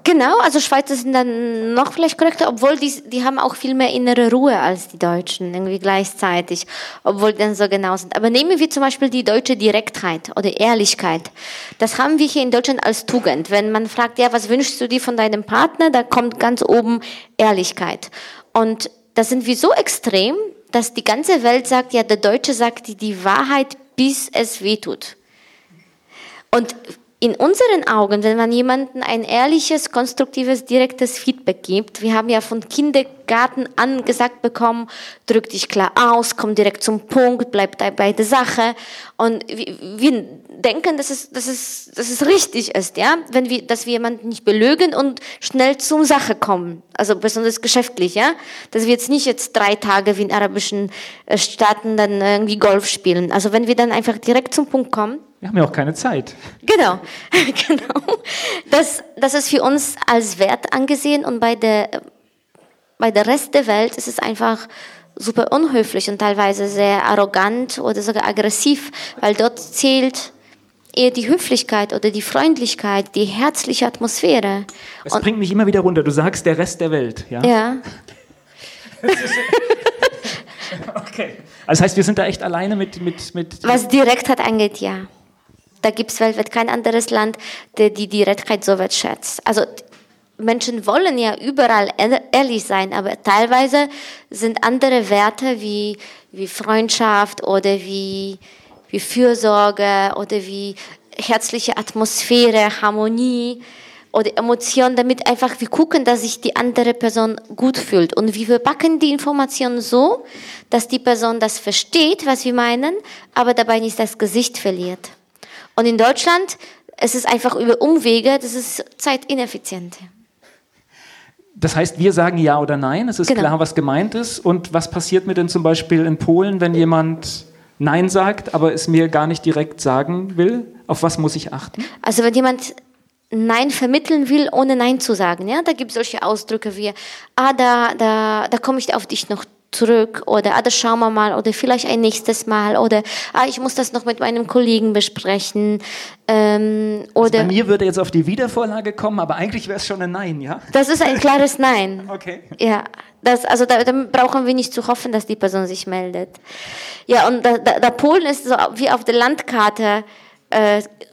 Genau, also Schweizer sind dann noch vielleicht korrekter, obwohl die haben auch viel mehr innere Ruhe als die Deutschen, irgendwie gleichzeitig, obwohl die dann so genau sind. Aber nehmen wir zum Beispiel die deutsche Direktheit oder Ehrlichkeit. Das haben wir hier in Deutschland als Tugend. Wenn man fragt, ja, was wünschst du dir von deinem Partner, da kommt ganz oben Ehrlichkeit. Und da sind wir so extrem, dass die ganze Welt sagt, ja, der Deutsche sagt die Wahrheit, bis es wehtut. Und in unseren Augen, wenn man jemandem ein ehrliches, konstruktives, direktes Feedback gibt, wir haben ja von Kindergarten an gesagt bekommen, drück dich klar aus, komm direkt zum Punkt, bleib bei der Sache. Und wir denken, dass es richtig ist, ja, dass wir jemanden nicht belügen und schnell zur Sache kommen. Also besonders geschäftlich, ja, dass wir jetzt nicht 3 Tage wie in arabischen Staaten dann irgendwie Golf spielen. Also wenn wir dann einfach direkt zum Punkt kommen. Wir haben ja auch keine Zeit. Genau. Das ist für uns als Wert angesehen und bei der Rest der Welt ist es einfach super unhöflich und teilweise sehr arrogant oder sogar aggressiv, weil dort zählt eher die Höflichkeit oder die Freundlichkeit, die herzliche Atmosphäre. Das bringt mich immer wieder runter. Du sagst, der Rest der Welt, ja? Ja. Okay. Also das heißt, wir sind da echt alleine mit... Was Direktheit angeht, ja. Da gibt es weltweit kein anderes Land, der die Direktheit so wertschätzt. Also Menschen wollen ja überall ehrlich sein, aber teilweise sind andere Werte wie Freundschaft oder wie Fürsorge oder wie herzliche Atmosphäre, Harmonie oder Emotionen, damit einfach wir gucken, dass sich die andere Person gut fühlt. Und wir verpacken die Informationen so, dass die Person das versteht, was wir meinen, aber dabei nicht das Gesicht verliert. Und in Deutschland, es ist einfach über Umwege, das ist zeitineffizient. Das heißt, wir sagen ja oder nein, es ist klar, was gemeint ist. Und was passiert mir denn zum Beispiel in Polen, wenn jemand Nein sagt, aber es mir gar nicht direkt sagen will? Auf was muss ich achten? Also wenn jemand Nein vermitteln will, ohne Nein zu sagen, ja, da gibt es solche Ausdrücke wie, da komme ich auf dich noch zurück oder das schauen wir mal oder vielleicht ein nächstes Mal oder ich muss das noch mit meinem Kollegen besprechen. Oder also bei mir würde jetzt auf die Wiedervorlage kommen, aber eigentlich wäre es schon ein Nein, ja? Das ist ein klares Nein. Okay. Ja, da brauchen wir nicht zu hoffen, dass die Person sich meldet. Ja, und da Polen ist so wie auf der Landkarte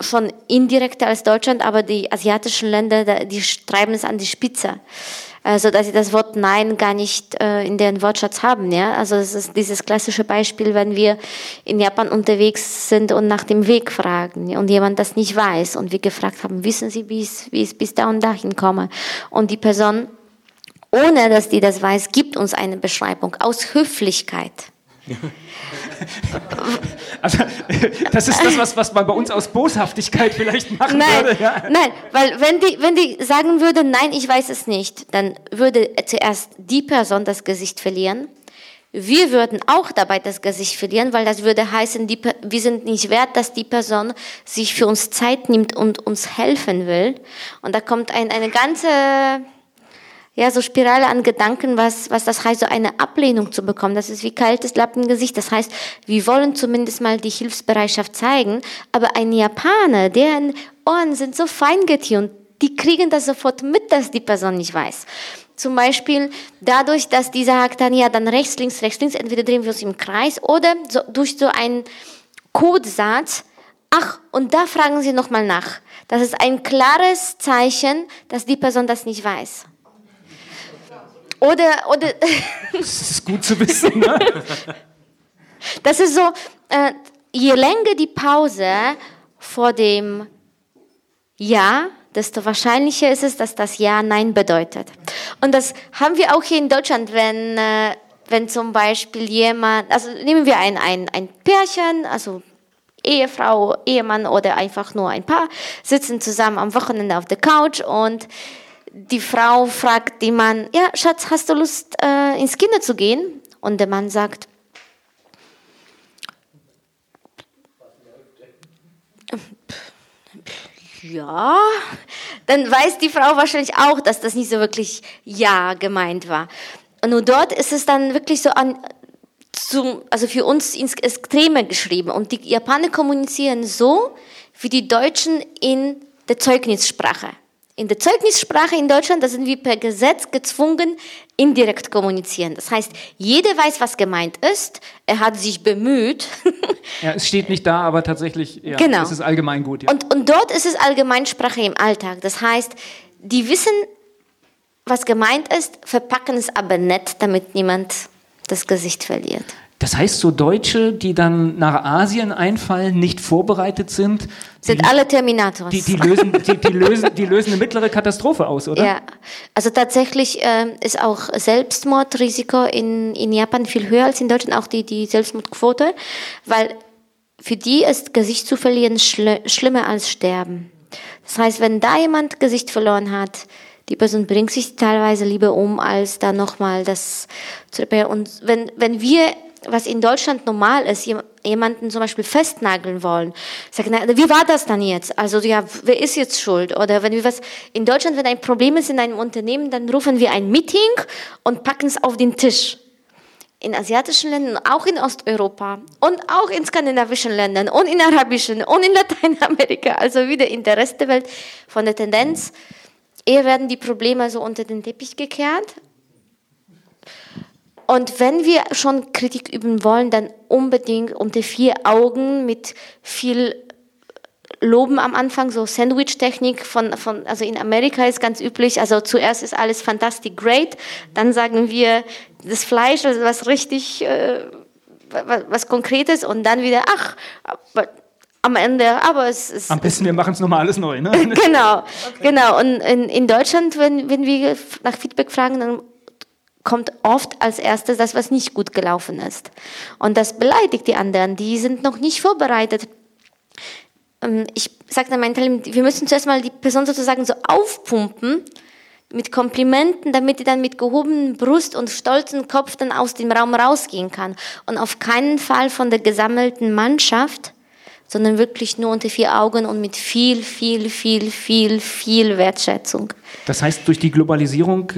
schon indirekter als Deutschland, aber die asiatischen Länder, die treiben es an die Spitze. Also, dass sie das Wort Nein gar nicht in deren Wortschatz haben, ja. Also, es ist dieses klassische Beispiel, wenn wir in Japan unterwegs sind und nach dem Weg fragen und jemand das nicht weiß und wir gefragt haben, wissen Sie, wie ich bis da und dahin komme? Und die Person, ohne dass die das weiß, gibt uns eine Beschreibung aus Höflichkeit. Also, das ist das, was man bei uns aus Boshaftigkeit vielleicht machen würde. Ja. Nein, weil wenn die sagen würde, nein, ich weiß es nicht, dann würde zuerst die Person das Gesicht verlieren. Wir würden auch dabei das Gesicht verlieren, weil das würde heißen, wir sind nicht wert, dass die Person sich für uns Zeit nimmt und uns helfen will. Und da kommt eine ganze... Ja, so Spirale an Gedanken, was das heißt, so eine Ablehnung zu bekommen. Das ist wie kaltes Lappen im Gesicht. Das heißt, wir wollen zumindest mal die Hilfsbereitschaft zeigen, aber ein Japaner, deren Ohren sind so fein getunt, die kriegen das sofort mit, dass die Person nicht weiß. Zum Beispiel dadurch, dass die sagt dann, ja, dann rechts, links, entweder drehen wir uns im Kreis oder so, durch so einen Codesatz, ach, und da fragen sie nochmal nach. Das ist ein klares Zeichen, dass die Person das nicht weiß. Oder das ist gut zu wissen, ne? Das ist so, je länger die Pause vor dem Ja, desto wahrscheinlicher ist es, dass das Ja Nein bedeutet. Und das haben wir auch hier in Deutschland, wenn zum Beispiel jemand, also nehmen wir ein Pärchen, also Ehefrau, Ehemann oder einfach nur ein Paar, sitzen zusammen am Wochenende auf der Couch und die Frau fragt den Mann, ja, Schatz, hast du Lust, ins Kino zu gehen? Und der Mann sagt, ja, dann weiß die Frau wahrscheinlich auch, dass das nicht so wirklich ja gemeint war. Nur dort ist es dann wirklich so also für uns ins Extreme geschrieben. Und die Japaner kommunizieren so, wie die Deutschen in der Zeugnissprache. In der Zeugnissprache in Deutschland, da sind wir per Gesetz gezwungen, indirekt kommunizieren. Das heißt, jeder weiß, was gemeint ist. Er hat sich bemüht. Ja, es steht nicht da, aber tatsächlich ja, genau. Es ist allgemein gut. Ja. Und dort ist es Allgemeinsprache im Alltag. Das heißt, die wissen, was gemeint ist, verpacken es aber nett, damit niemand das Gesicht verliert. Das heißt, so Deutsche, die dann nach Asien einfallen, nicht vorbereitet sind... Sind alle Terminators. Die lösen eine mittlere Katastrophe aus, oder? Ja, also tatsächlich ist auch Selbstmordrisiko in Japan viel höher als in Deutschland, auch die Selbstmordquote, weil für die ist Gesicht zu verlieren schlimmer als Sterben. Das heißt, wenn da jemand Gesicht verloren hat, die Person bringt sich teilweise lieber um, als da nochmal das zu reparieren. Und wenn wir... was in Deutschland normal ist, jemanden zum Beispiel festnageln wollen. Sagen, wie war das dann jetzt? Also ja, wer ist jetzt schuld? Oder wenn wir was in Deutschland, wenn ein Problem ist in einem Unternehmen, dann rufen wir ein Meeting und packen es auf den Tisch. In asiatischen Ländern, auch in Osteuropa und auch in skandinavischen Ländern und in arabischen und in Lateinamerika, also wieder in der Rest der Welt von der Tendenz, eher werden die Probleme so unter den Teppich gekehrt. Und wenn wir schon Kritik üben wollen, dann unbedingt unter vier Augen mit viel Loben am Anfang, so Sandwich-Technik also in Amerika ist ganz üblich, also zuerst ist alles fantastic great, dann sagen wir das Fleisch, also was richtig, was Konkretes und dann wieder, ach, am Ende, aber es ist... Am besten, wir machen es nochmal alles neu, ne? Genau, okay. Genau. Und in Deutschland, wenn wir nach Feedback fragen, dann kommt oft als erstes das, was nicht gut gelaufen ist. Und das beleidigt die anderen. Die sind noch nicht vorbereitet. Ich sage dann meinen Teilnehmern, wir müssen zuerst mal die Person sozusagen so aufpumpen mit Komplimenten, damit die dann mit gehobenem Brust und stolzem Kopf dann aus dem Raum rausgehen kann. Und auf keinen Fall von der gesammelten Mannschaft, sondern wirklich nur unter vier Augen und mit viel, viel, viel, viel, viel Wertschätzung. Das heißt, durch die Globalisierung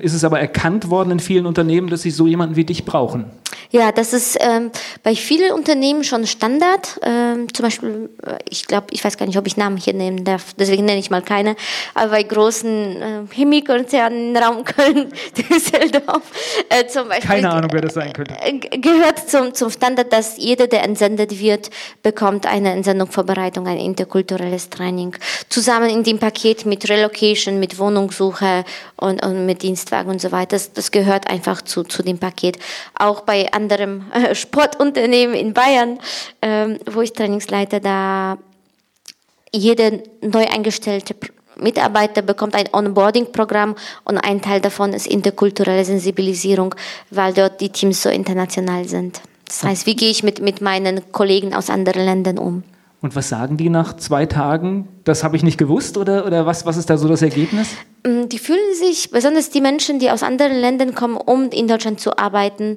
ist es aber erkannt worden in vielen Unternehmen, dass sie so jemanden wie dich brauchen. Ja, das ist bei vielen Unternehmen schon Standard. Zum Beispiel, ich weiß gar nicht, ob ich Namen hier nehmen darf, deswegen nenne ich mal keine. Aber bei großen Chemiekonzernen, Raum Köln, Düsseldorf zum Beispiel. Keine Ahnung, wer das sein könnte. Gehört zum Standard, dass jeder, der entsendet wird, bekommt eine Entsendungsvorbereitung, ein interkulturelles Training. Zusammen in dem Paket mit Relocation, mit Wohnungssuche und mit Dienstwagen und so weiter. Das gehört einfach zu dem Paket. Auch bei anderem Sportunternehmen in Bayern, wo ich Trainingsleiter, da jeder neu eingestellte Mitarbeiter bekommt ein Onboarding-Programm und ein Teil davon ist interkulturelle Sensibilisierung, weil dort die Teams so international sind. Das heißt, wie gehe ich mit meinen Kollegen aus anderen Ländern um? Und was sagen die nach 2 Tagen? Das habe ich nicht gewusst oder was ist da so das Ergebnis? Die fühlen sich, besonders die Menschen, die aus anderen Ländern kommen, um in Deutschland zu arbeiten,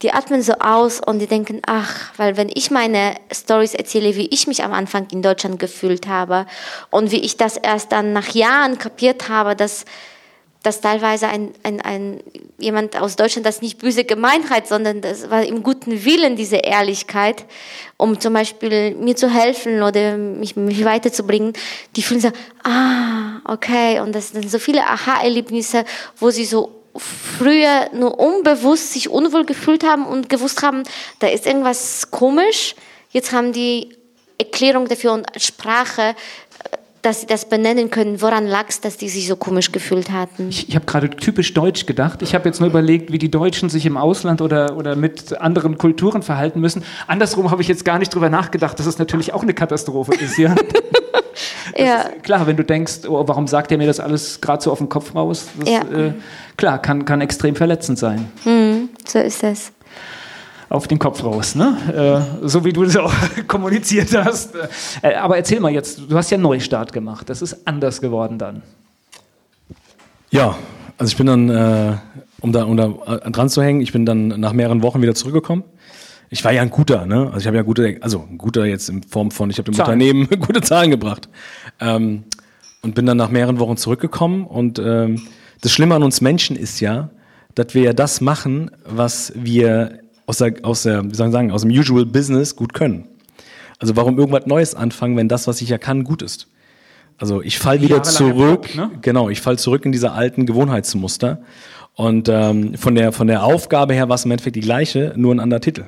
die atmen so aus und die denken, ach, weil wenn ich meine Stories erzähle, wie ich mich am Anfang in Deutschland gefühlt habe und wie ich das erst dann nach Jahren kapiert habe, dass teilweise jemand aus Deutschland das nicht böse gemeint hat, sondern das war im guten Willen diese Ehrlichkeit, um zum Beispiel mir zu helfen oder mich weiterzubringen. Die fühlen so, okay, und das sind so viele Aha-Erlebnisse, wo sie so früher nur unbewusst sich unwohl gefühlt haben und gewusst haben, da ist irgendwas komisch. Jetzt haben die Erklärung dafür und Sprache, dass sie das benennen können, woran lag es, dass die sich so komisch gefühlt hatten. Ich habe gerade typisch deutsch gedacht. Ich habe jetzt nur überlegt, wie die Deutschen sich im Ausland oder mit anderen Kulturen verhalten müssen. Andersrum habe ich jetzt gar nicht drüber nachgedacht, dass es natürlich auch eine Katastrophe ist. Ja. Ja. Ist klar, wenn du denkst, oh, warum sagt er mir das alles gerade so auf den Kopf raus? Das, ja. Klar, kann extrem verletzend sein. So ist das. auf den Kopf raus, ne? So wie du das auch kommuniziert hast. Aber erzähl mal jetzt, du hast ja einen Neustart gemacht, das ist anders geworden dann. Ja, also ich bin dann, um da dran zu hängen, ich bin dann nach mehreren Wochen wieder zurückgekommen. Ich war ja ein guter, ne? Also ich habe ja ein guter jetzt in Form von, ich habe dem Unternehmen gute Zahlen gebracht. Und bin dann nach mehreren Wochen zurückgekommen und das Schlimme an uns Menschen ist ja, dass wir ja das machen, was wir aus dem Usual Business gut können. Also warum irgendwas Neues anfangen, wenn das, was ich ja kann, gut ist? Also ich falle wieder zurück, ich falle zurück in diese alten Gewohnheitsmuster. Und von der Aufgabe her war es im Endeffekt die gleiche, nur ein anderer Titel.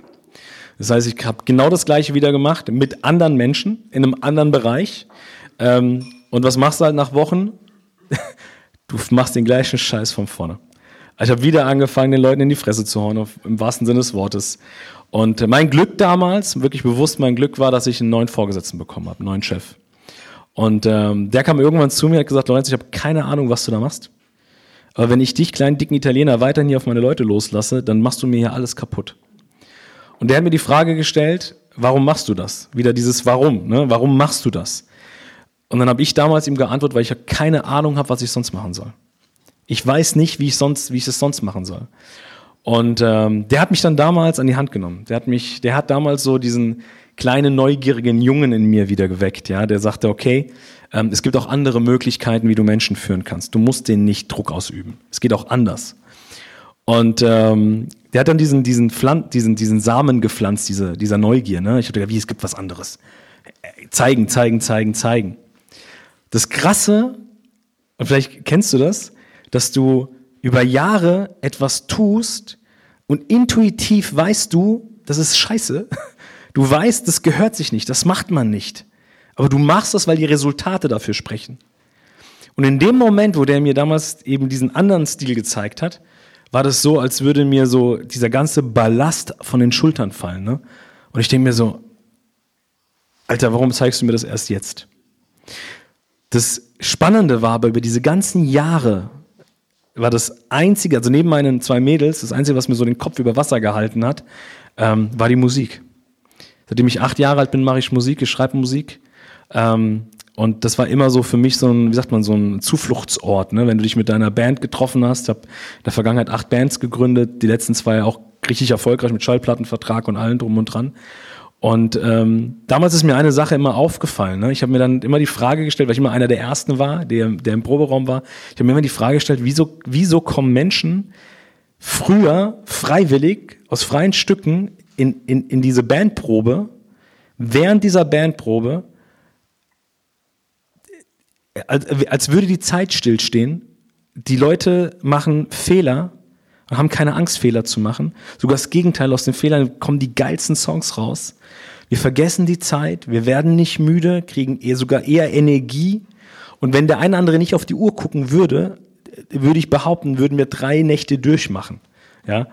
Das heißt, ich habe genau das Gleiche wieder gemacht mit anderen Menschen in einem anderen Bereich. Und was machst du halt nach Wochen? Du machst den gleichen Scheiß von vorne. Also ich habe wieder angefangen, den Leuten in die Fresse zu hauen, im wahrsten Sinne des Wortes. Und mein Glück damals, wirklich bewusst mein Glück war, dass ich einen neuen Vorgesetzten bekommen habe, einen neuen Chef. Und der kam irgendwann zu mir und hat gesagt, Lorenzo, ich habe keine Ahnung, was du da machst. Aber wenn ich dich, kleinen, dicken Italiener, weiterhin hier auf meine Leute loslasse, dann machst du mir hier alles kaputt. Und der hat mir die Frage gestellt, warum machst du das? Wieder dieses Warum, ne? Warum machst du das? Und dann habe ich damals ihm geantwortet, weil ich ja keine Ahnung habe, was ich sonst machen soll. Ich weiß nicht, wie ich es sonst machen soll. Und der hat mich dann damals an die Hand genommen. Der hat damals so diesen kleinen, neugierigen Jungen in mir wieder geweckt. Ja? Der sagte, okay, es gibt auch andere Möglichkeiten, wie du Menschen führen kannst. Du musst denen nicht Druck ausüben. Es geht auch anders. Und der hat dann diesen Samen gepflanzt, dieser Neugier. Ne? Ich habe gedacht, es gibt was anderes. Zeigen. Das Krasse, und vielleicht kennst du das, dass du über Jahre etwas tust und intuitiv weißt du, das ist scheiße. Du weißt, das gehört sich nicht, das macht man nicht. Aber du machst das, weil die Resultate dafür sprechen. Und in dem Moment, wo der mir damals eben diesen anderen Stil gezeigt hat, war das so, als würde mir so dieser ganze Ballast von den Schultern fallen. Ne? Und ich denke mir so, Alter, warum zeigst du mir das erst jetzt? Das Spannende war aber, über diese ganzen Jahre war das Einzige, also neben meinen zwei Mädels, das Einzige, was mir so den Kopf über Wasser gehalten hat, war die Musik. Seitdem ich 8 Jahre alt bin, mache ich Musik, ich schreibe Musik. Und das war immer so für mich so ein, wie sagt man, so ein Zufluchtsort. Ne? Wenn du dich mit deiner Band getroffen hast, ich habe in der Vergangenheit 8 Bands gegründet, die letzten 2 auch richtig erfolgreich mit Schallplattenvertrag und allem drum und dran. Und damals ist mir eine Sache immer aufgefallen. Ne? Ich habe mir dann immer die Frage gestellt, weil ich immer einer der Ersten war, der im Proberaum war. Ich habe mir immer die Frage gestellt, wieso kommen Menschen früher freiwillig aus freien Stücken in diese Bandprobe, während dieser Bandprobe, als würde die Zeit stillstehen. Die Leute machen Fehler und haben keine Angst, Fehler zu machen. Sogar das Gegenteil, aus den Fehlern kommen die geilsten Songs raus. Wir vergessen die Zeit, wir werden nicht müde, kriegen sogar eher Energie. Und wenn der eine andere nicht auf die Uhr gucken würde, würde ich behaupten, würden wir 3 Nächte durchmachen. Ja?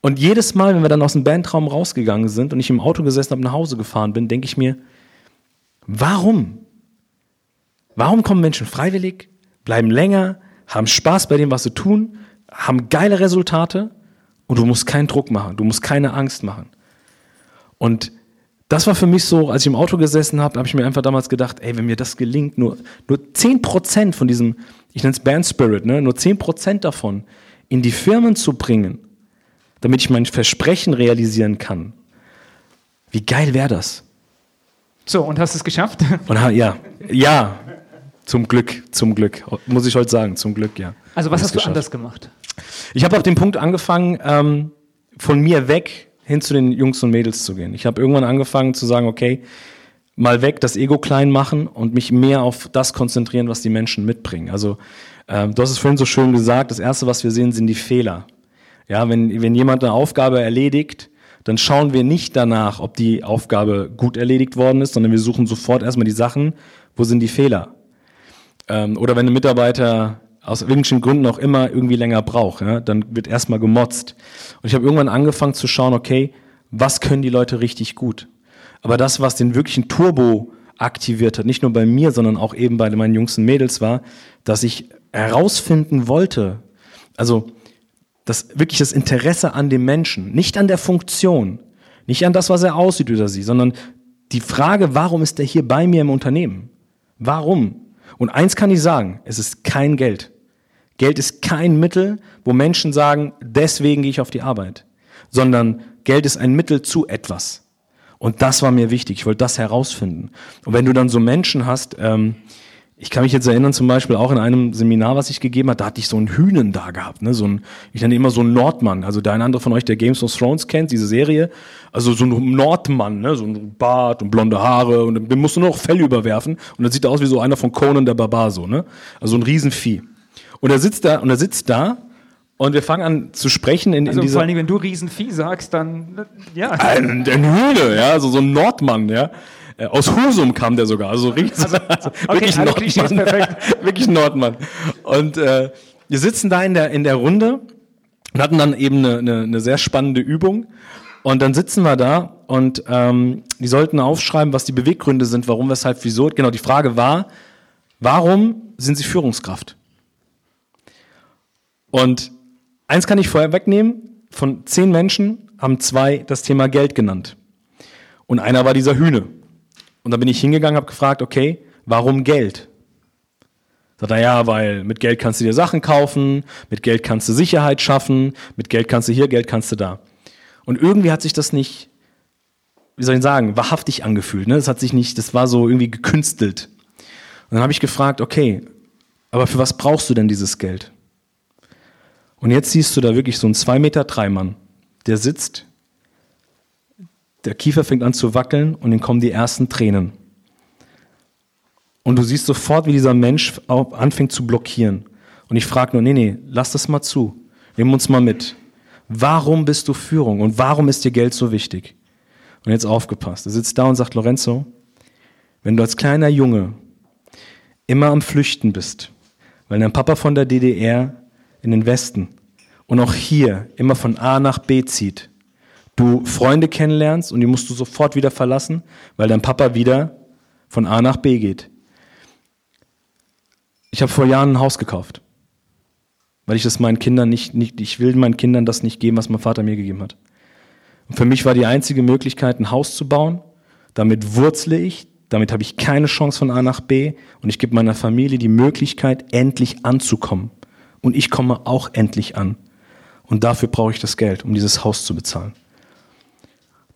Und jedes Mal, wenn wir dann aus dem Bandraum rausgegangen sind und ich im Auto gesessen habe, nach Hause gefahren bin, denke ich mir, warum? Warum kommen Menschen freiwillig, bleiben länger, haben Spaß bei dem, was sie tun, haben geile Resultate und du musst keinen Druck machen, du musst keine Angst machen. Und das war für mich so, als ich im Auto gesessen habe, habe ich mir einfach damals gedacht, ey, wenn mir das gelingt, nur 10% von diesem, ich nenne es Band Spirit, ne, nur 10% davon in die Firmen zu bringen, damit ich mein Versprechen realisieren kann. Wie geil wäre das? So, und hast du es geschafft? Ja, zum Glück, muss ich heute sagen, zum Glück, ja. Also was hast du anders gemacht? Ich habe auf den Punkt angefangen, von mir weg hin zu den Jungs und Mädels zu gehen. Ich habe irgendwann angefangen zu sagen, okay, mal weg, das Ego klein machen und mich mehr auf das konzentrieren, was die Menschen mitbringen. Also du hast es vorhin so schön gesagt, das Erste, was wir sehen, sind die Fehler. Ja, wenn jemand eine Aufgabe erledigt, dann schauen wir nicht danach, ob die Aufgabe gut erledigt worden ist, sondern wir suchen sofort erstmal die Sachen, wo sind die Fehler. Oder wenn ein Mitarbeiter aus irgendwelchen Gründen auch immer irgendwie länger braucht, ja, dann wird erstmal gemotzt. Und ich habe irgendwann angefangen zu schauen, okay, was können die Leute richtig gut? Aber das, was den wirklichen Turbo aktiviert hat, nicht nur bei mir, sondern auch eben bei meinen Jungs und Mädels war, dass ich herausfinden wollte, also das Interesse an dem Menschen, nicht an der Funktion, Nicht an das, was er aussieht oder sie, sondern die Frage, warum ist der hier bei mir im Unternehmen? Warum? Und eins kann ich sagen, es ist kein Geld. Geld ist kein Mittel, wo Menschen sagen, deswegen gehe ich auf die Arbeit. Sondern Geld ist ein Mittel zu etwas. Und das war mir wichtig, ich wollte das herausfinden. Und wenn du dann so Menschen hast, ich kann mich jetzt erinnern, zum Beispiel auch in einem Seminar, was ich gegeben habe, da hatte ich so einen Hünen da gehabt, ne? Ich nenne immer so einen Nordmann, also der ein anderer von euch, der Games of Thrones kennt, diese Serie, also so ein Nordmann, ne? So ein Bart und blonde Haare und den musst du nur noch Fell überwerfen und dann sieht er aus wie so einer von Conan der Barbar, so, ne? Also ein Riesenvieh. Und er sitzt da und wir fangen an zu sprechen. In vor allen Dingen, wenn du Riesenvieh sagst, dann, ja. Ein Hühne, ja, also so ein Nordmann, ja. Aus Husum kam der sogar, wirklich Nordmann. Perfekt. Wirklich Nordmann. Und wir sitzen da in der Runde und hatten dann eben eine sehr spannende Übung. Und dann sitzen wir da und die sollten aufschreiben, was die Beweggründe sind, warum, weshalb, wieso. Genau, die Frage war, warum sind sie Führungskraft? Und eins kann ich vorher wegnehmen, von 10 Menschen haben 2 das Thema Geld genannt. Und einer war dieser Hühne. Und dann bin ich hingegangen, habe gefragt, okay, warum Geld? Sagt er, ja, weil mit Geld kannst du dir Sachen kaufen, mit Geld kannst du Sicherheit schaffen, mit Geld kannst du hier, Geld kannst du da. Und irgendwie hat sich das nicht, wie soll ich sagen, wahrhaftig angefühlt. Ne? Das war so irgendwie gekünstelt. Und dann habe ich gefragt, okay, aber für was brauchst du denn dieses Geld? Und jetzt siehst du da wirklich so einen 2,3 Meter Mann, der sitzt, der Kiefer fängt an zu wackeln und ihm kommen die ersten Tränen. Und du siehst sofort, wie dieser Mensch anfängt zu blockieren. Und ich frage nur, nee, lass das mal zu, nimm uns mal mit. Warum bist du Führung und warum ist dir Geld so wichtig? Und jetzt aufgepasst, er sitzt da und sagt, Lorenzo, wenn du als kleiner Junge immer am Flüchten bist, weil dein Papa von der DDR in den Westen und auch hier immer von A nach B zieht, du Freunde kennenlernst und die musst du sofort wieder verlassen, weil dein Papa wieder von A nach B geht. Ich habe vor Jahren ein Haus gekauft, weil ich das meinen Kindern ich will meinen Kindern das nicht geben, was mein Vater mir gegeben hat. Und für mich war die einzige Möglichkeit, ein Haus zu bauen, damit wurzle ich, damit habe ich keine Chance von A nach B und ich gebe meiner Familie die Möglichkeit, endlich anzukommen. Und ich komme auch endlich an. Und dafür brauche ich das Geld, um dieses Haus zu bezahlen.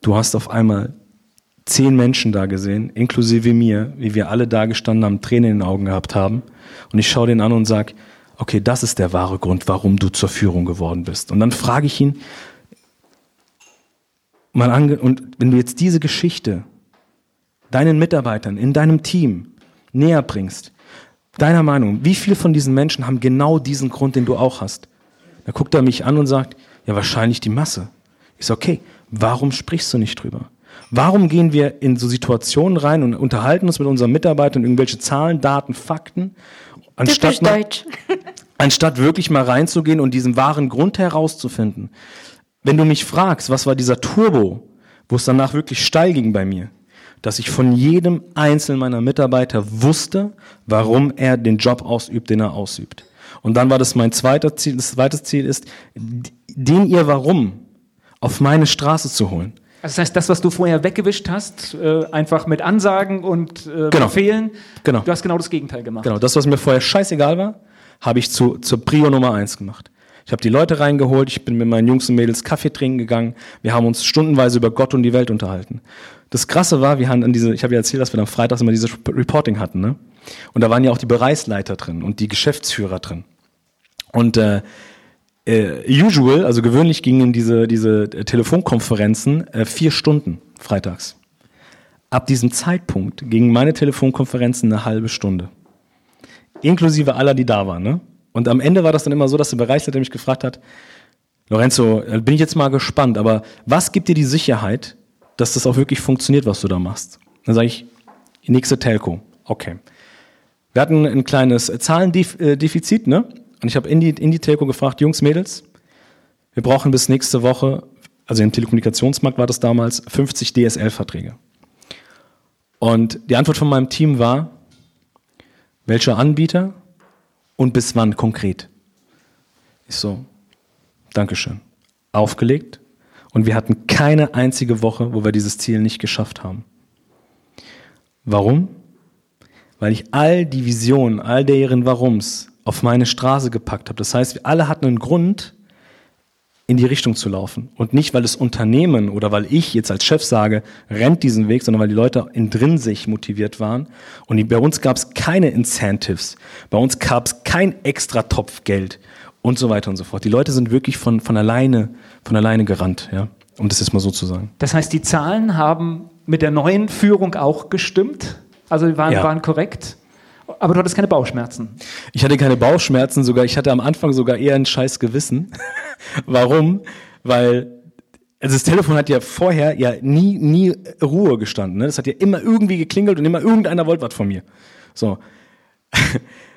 Du hast auf einmal 10 Menschen da gesehen, inklusive mir, wie wir alle da gestanden haben, Tränen in den Augen gehabt haben. Und ich schaue den an und sage, okay, das ist der wahre Grund, warum du zur Führung geworden bist. Und dann frage ich ihn, und wenn du jetzt diese Geschichte deinen Mitarbeitern in deinem Team näher bringst, deiner Meinung, wie viele von diesen Menschen haben genau diesen Grund, den du auch hast? Da guckt er mich an und sagt, ja, wahrscheinlich die Masse. Ich sage, okay, warum sprichst du nicht drüber? Warum gehen wir in so Situationen rein und unterhalten uns mit unseren Mitarbeitern irgendwelche Zahlen, Daten, Fakten, anstatt wirklich mal reinzugehen und diesen wahren Grund herauszufinden? Wenn du mich fragst, was war dieser Turbo, wo es danach wirklich steil ging bei mir? Dass ich von jedem einzelnen meiner Mitarbeiter wusste, warum er den Job ausübt, den er ausübt. Und dann war das mein zweites Ziel. Das zweite Ziel ist, den ihr Warum auf meine Straße zu holen. Also das heißt, das, was du vorher weggewischt hast, einfach mit Ansagen und Befehlen, genau. Du hast genau das Gegenteil gemacht. Genau, das, was mir vorher scheißegal war, habe ich zur Prio Nummer 1 gemacht. Ich habe die Leute reingeholt, ich bin mit meinen Jungs und Mädels Kaffee trinken gegangen, wir haben uns stundenweise über Gott und die Welt unterhalten. Das Krasse war, wir haben ich habe ja erzählt, dass wir dann freitags immer dieses Reporting hatten, ne? Und da waren ja auch die Bereichsleiter drin und die Geschäftsführer drin. Und usual, also gewöhnlich gingen diese Telefonkonferenzen 4 Stunden freitags. Ab diesem Zeitpunkt gingen meine Telefonkonferenzen eine halbe Stunde. Inklusive aller, die da waren, ne? Und am Ende war das dann immer so, dass der Bereichsleiter mich gefragt hat, Lorenzo, bin ich jetzt mal gespannt, aber was gibt dir die Sicherheit, dass das auch wirklich funktioniert, was du da machst? Dann sage ich, nächste Telco. Okay. Wir hatten ein kleines Zahlendefizit, ne? Und ich habe in die Telco gefragt, Jungs, Mädels, wir brauchen bis nächste Woche, also im Telekommunikationsmarkt war das damals, 50 DSL-Verträge. Und die Antwort von meinem Team war, welcher Anbieter? Und bis wann konkret? Ich so, Dankeschön. Aufgelegt. Und wir hatten keine einzige Woche, wo wir dieses Ziel nicht geschafft haben. Warum? Weil ich all die Visionen, all deren Warums auf meine Straße gepackt habe. Das heißt, wir alle hatten einen Grund, in die Richtung zu laufen. Und nicht, weil das Unternehmen oder weil ich jetzt als Chef sage, rennt diesen Weg, sondern weil die Leute intrinsisch motiviert waren. Und bei uns gab es keine Incentives. Bei uns gab es kein extra Topfgeld und so weiter und so fort. Die Leute sind wirklich von alleine gerannt, ja? Um das jetzt mal so zu sagen. Das heißt, die Zahlen haben mit der neuen Führung auch gestimmt? Also die waren korrekt? Aber du hattest keine Bauchschmerzen. Ich hatte keine Bauchschmerzen sogar. Ich hatte am Anfang sogar eher ein scheiß Gewissen. Warum? Weil also das Telefon hat ja vorher ja nie Ruhe gestanden. Ne? Das hat ja immer irgendwie geklingelt und immer irgendeiner wollte was von mir. So.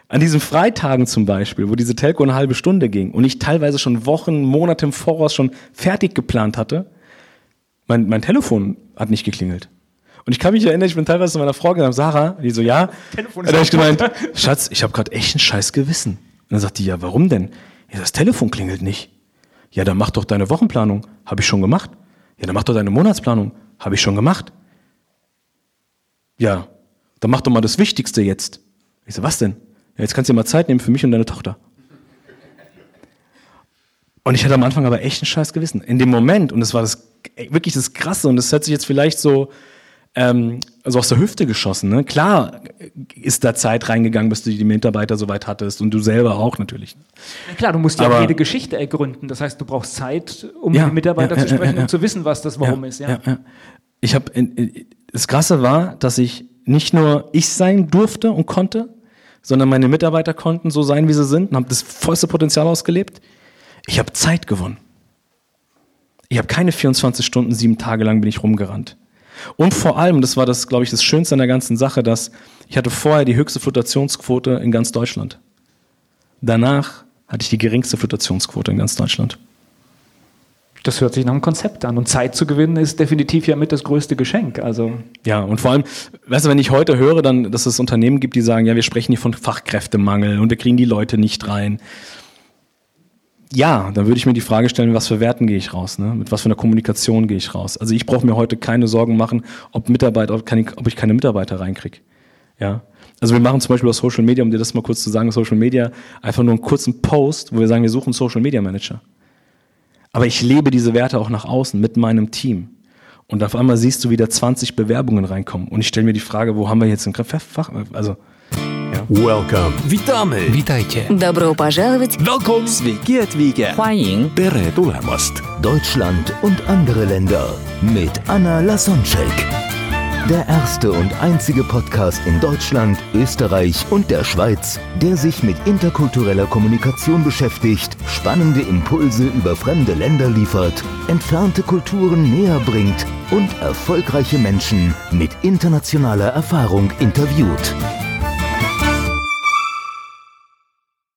An diesen Freitagen zum Beispiel, wo diese Telco eine halbe Stunde ging und ich teilweise schon Wochen, Monate im Voraus schon fertig geplant hatte, mein Telefon hat nicht geklingelt. Und ich kann mich erinnern, ich bin teilweise zu meiner Frau gegangen, Sarah, die so, ja, da habe ich gemeint, Schatz, ich habe gerade echt ein scheiß Gewissen. Und dann sagt die, ja, warum denn? Ja, das Telefon klingelt nicht. Ja, dann mach doch deine Wochenplanung, habe ich schon gemacht. Ja, dann mach doch deine Monatsplanung, habe ich schon gemacht. Ja, dann mach doch mal das Wichtigste jetzt. Ich so, was denn? Ja, jetzt kannst du dir mal Zeit nehmen für mich und deine Tochter. Und ich hatte am Anfang aber echt ein scheiß Gewissen. In dem Moment, und das war das wirklich das Krasse, und das hört sich jetzt vielleicht so also aus der Hüfte geschossen, ne? Klar ist da Zeit reingegangen, bis du die Mitarbeiter soweit hattest und du selber auch natürlich. Na klar, du musst ja jede Geschichte ergründen. Das heißt, du brauchst Zeit, um mit den Mitarbeitern zu sprechen und zu wissen, was das Warum ist. Ja. Ich habe das Krasse war, dass ich nicht nur ich sein durfte und konnte, sondern meine Mitarbeiter konnten so sein, wie sie sind und haben das vollste Potenzial ausgelebt. Ich habe Zeit gewonnen. Ich habe keine 24 Stunden, 7 Tage lang bin ich rumgerannt. Und vor allem, das war das, glaube ich, das Schönste an der ganzen Sache, dass ich hatte vorher die höchste Flutationsquote in ganz Deutschland. Danach hatte ich die geringste Flutationsquote in ganz Deutschland. Das hört sich nach einem Konzept an. Und Zeit zu gewinnen ist definitiv ja mit das größte Geschenk. Also ja, und vor allem, weißt du, wenn ich heute höre, dann, dass es Unternehmen gibt, die sagen, ja, wir sprechen hier von Fachkräftemangel und wir kriegen die Leute nicht rein. Ja, dann würde ich mir die Frage stellen, was für Werten gehe ich raus, ne? Mit was für einer Kommunikation gehe ich raus? Also ich brauche mir heute keine Sorgen machen, ob ich keine Mitarbeiter reinkriege. Ja? Also wir machen zum Beispiel auf Social Media, um dir das mal kurz zu sagen, Social Media, einfach nur einen kurzen Post, wo wir sagen, wir suchen einen Social Media Manager. Aber ich lebe diese Werte auch nach außen mit meinem Team. Und auf einmal siehst du wieder 20 Bewerbungen reinkommen. Und ich stelle mir die Frage, wo haben wir jetzt einen Fach? Also... Welcome. Witamy. Witajcie. Добро пожаловать. Welcome. Sveiki atvykę. Hwaiying. Tere tulemast. Deutschland und andere Länder mit Anna Lasonczyk. Der erste und einzige Podcast in Deutschland, Österreich und der Schweiz, der sich mit interkultureller Kommunikation beschäftigt, spannende Impulse über fremde Länder liefert, entfernte Kulturen näher bringt und erfolgreiche Menschen mit internationaler Erfahrung interviewt.